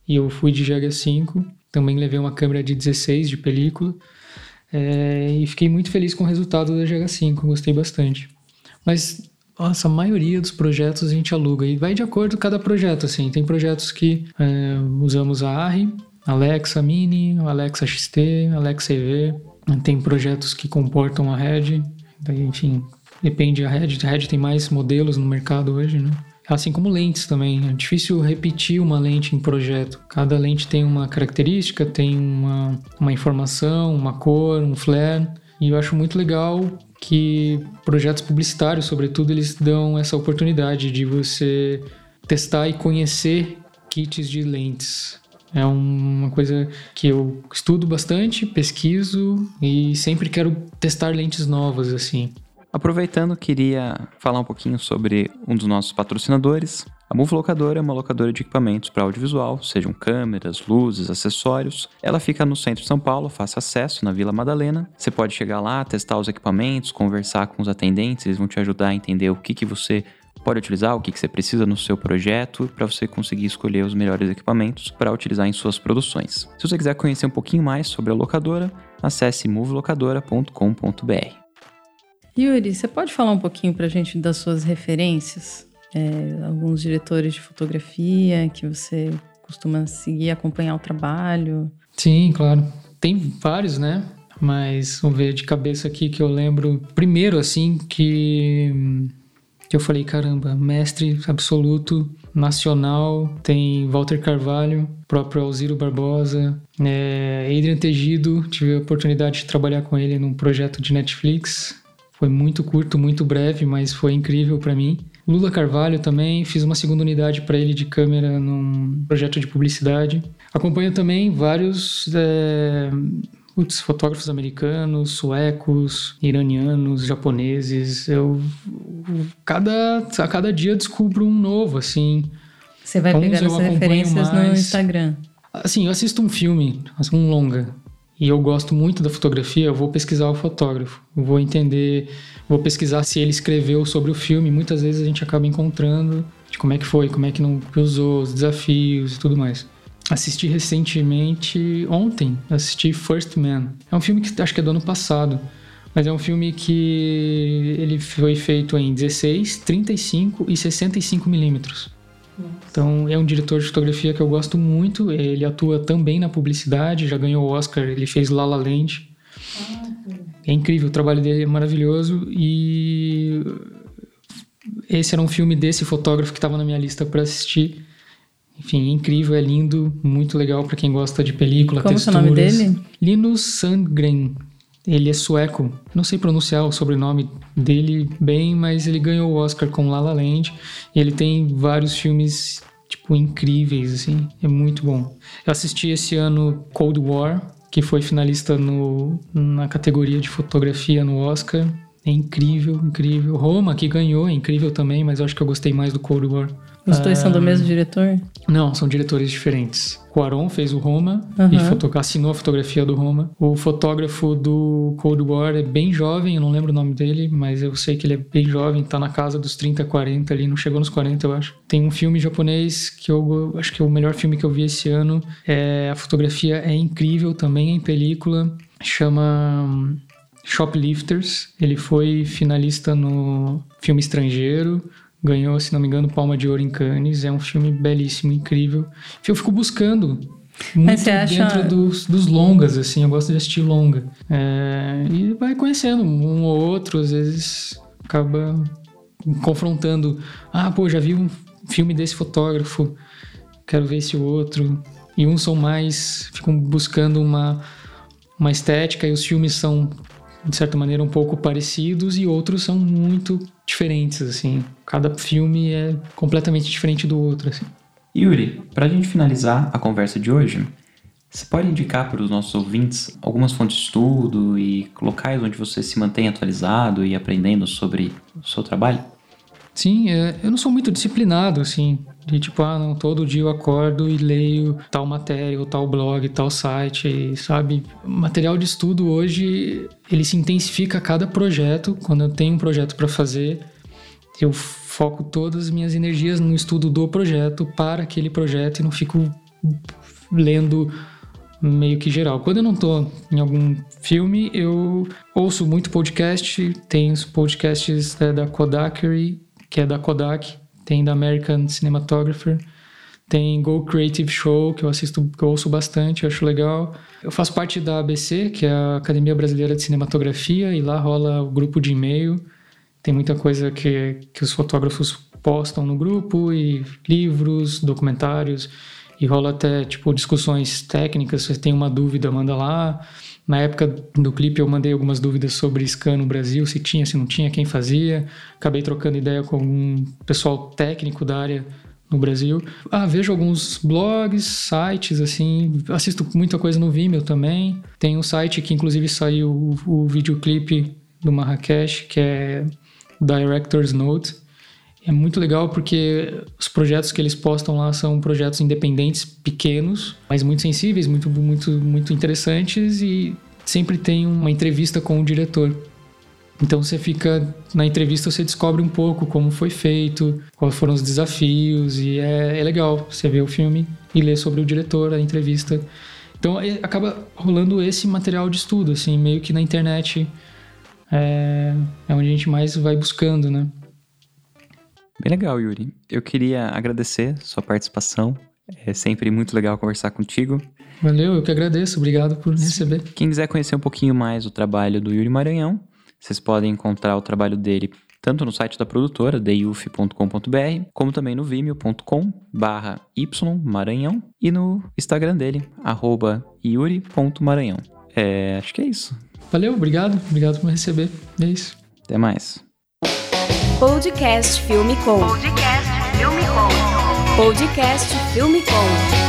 e eu fui de G H cinco, também levei uma câmera de dezesseis de película, é, e fiquei muito feliz com o resultado da G H cinco, gostei bastante. Mas, nossa, a maioria dos projetos a gente aluga, e vai de acordo com cada projeto, assim, tem projetos que é, usamos a ARRI, Alexa Mini, Alexa X T, Alexa E V, tem projetos que comportam a RED, enfim... Depende, a RED, a RED tem mais modelos no mercado hoje, né? Assim como lentes também, é difícil repetir uma lente em projeto. Cada lente tem uma característica, tem uma, uma informação, uma cor, um flare. E eu acho muito legal que projetos publicitários, sobretudo, eles dão essa oportunidade de você testar e conhecer kits de lentes. É uma coisa que eu estudo bastante, pesquiso e sempre quero testar lentes novas, assim. Aproveitando, queria falar um pouquinho sobre um dos nossos patrocinadores. A Move Locadora é uma locadora de equipamentos para audiovisual, sejam câmeras, luzes, acessórios. Ela fica no centro de São Paulo, fácil acesso, na Vila Madalena. Você pode chegar lá, testar os equipamentos, conversar com os atendentes, eles vão te ajudar a entender o que, que você pode utilizar, o que, que você precisa no seu projeto, para você conseguir escolher os melhores equipamentos para utilizar em suas produções. Se você quiser conhecer um pouquinho mais sobre a locadora, acesse move locadora ponto com ponto b r. Yuri, você pode falar um pouquinho pra gente das suas referências? É, alguns diretores de fotografia que você costuma seguir, acompanhar o trabalho? Sim, claro. Tem vários, né? Mas vamos ver de cabeça aqui que eu lembro. Primeiro, assim, que, que eu falei, caramba, mestre absoluto, nacional. Tem Walter Carvalho, próprio Alziro Barbosa, é, Adrian Tegido. Tive a oportunidade de trabalhar com ele num projeto de Netflix. Foi muito curto, muito breve, mas foi incrível para mim. Lula Carvalho também, fiz uma segunda unidade para ele de câmera num projeto de publicidade. Acompanho também vários é, putz, fotógrafos americanos, suecos, iranianos, japoneses. Eu, cada, a cada dia descubro um novo, assim. Você vai pegar essas referências mais no Instagram? Assim, eu assisto um filme, um longa. E eu gosto muito da fotografia, eu vou pesquisar o fotógrafo, eu vou entender, vou pesquisar se ele escreveu sobre o filme. Muitas vezes a gente acaba encontrando de como é que foi, como é que não usou, os desafios e tudo mais. Assisti recentemente, ontem, assisti First Man. É um filme que acho que é do ano passado, Mas é um filme que ele foi feito em dezesseis, trinta e cinco e sessenta e cinco milímetros. Então é um diretor de fotografia que eu gosto muito. Ele atua também na publicidade, já ganhou o Oscar, ele fez La La Land. É incrível, o trabalho dele é maravilhoso. E esse era um filme desse fotógrafo que estava na minha lista para assistir. Enfim, é incrível, é lindo, muito legal para quem gosta de película, Como texturas. Como é o nome dele? Linus Sandgren. Ele é sueco. Não sei pronunciar o sobrenome dele bem, mas ele ganhou o Oscar com La La Land. Ele tem vários filmes, tipo, incríveis, assim. É muito bom. Eu assisti esse ano Cold War, que foi finalista no, na categoria de fotografia no Oscar. É incrível, incrível. Roma, que ganhou, é incrível também, mas eu acho que eu gostei mais do Cold War. Os dois ah, são do mesmo diretor? Não, são diretores diferentes. Cuarón fez o Roma uhum. e foto- assinou a fotografia do Roma. O fotógrafo do Cold War é bem jovem, eu não lembro o nome dele, mas eu sei que ele é bem jovem, tá na casa dos trinta, quarenta ali, não chegou nos quarenta, eu acho. Tem um filme japonês que eu acho que é o melhor filme que eu vi esse ano. É, a fotografia é incrível também, é em película. Chama... Shoplifters, ele foi finalista no filme estrangeiro, ganhou, se não me engano, Palma de Ouro em Cannes, é um filme belíssimo, incrível. Eu fico buscando muito dentro acha... dos, dos longas, assim, eu gosto de assistir longa. É, e vai conhecendo um ou outro, às vezes acaba confrontando. Ah, pô, já vi um filme desse fotógrafo, quero ver esse outro. E uns são mais, ficam buscando uma, uma estética e os filmes são... de certa maneira, um pouco parecidos e outros são muito diferentes, assim. Cada filme é completamente diferente do outro, assim. Yuri, pra gente finalizar a conversa de hoje, você pode indicar para os nossos ouvintes algumas fontes de estudo e locais onde você se mantém atualizado e aprendendo sobre o seu trabalho? Sim, é, eu não sou muito disciplinado, assim, de tipo, ah, não, todo dia eu acordo e leio tal matéria, ou tal blog, tal site, sabe? Material de estudo hoje, ele se intensifica a cada projeto. Quando eu tenho um projeto para fazer, eu foco todas as minhas energias no estudo do projeto, para aquele projeto, e não fico lendo meio que geral. Quando eu não tô em algum filme, eu ouço muito podcast, tem os podcasts é, da Kodakery, que é da Kodak, tem da American Cinematographer, tem Go Creative Show, que eu assisto, que eu ouço bastante, eu acho legal. Eu faço parte da A B C, que é a Academia Brasileira de Cinematografia, e lá rola o grupo de e-mail, tem muita coisa que, que os fotógrafos postam no grupo, e livros, documentários, e rola até, tipo, discussões técnicas, se você tem uma dúvida, manda lá. Na época do clipe eu mandei algumas dúvidas sobre scan no Brasil, se tinha, se não tinha, quem fazia. Acabei trocando ideia com algum pessoal técnico da área no Brasil. Ah, vejo alguns blogs, sites, assim, assisto muita coisa no Vimeo também. Tem um site que inclusive saiu o, o videoclipe do Marrakech, que é Director's Note. É muito legal porque os projetos que eles postam lá são projetos independentes, pequenos, mas muito sensíveis, muito, muito, muito interessantes, e sempre tem uma entrevista com o diretor. Então você fica, na entrevista você descobre um pouco como foi feito, quais foram os desafios, e é, é legal você ver o filme e ler sobre o diretor, a entrevista. Então acaba rolando esse material de estudo, assim, meio que na internet é, é onde a gente mais vai buscando, né? Bem legal, Yuri. Eu queria agradecer sua participação. É sempre muito legal conversar contigo. Valeu, eu que agradeço. Obrigado por me receber. Quem quiser conhecer um pouquinho mais o trabalho do Yuri Maranhão, vocês podem encontrar o trabalho dele tanto no site da produtora, day u f ponto com ponto b r, como também no vimeo ponto com barra y maranhão e no Instagram dele, arroba yuri ponto maranhão. É, acho que é isso. Valeu, obrigado. Obrigado por me receber. É isso. Até mais. Podcast Filme Com. Podcast Filme Com. Podcast Filme Com.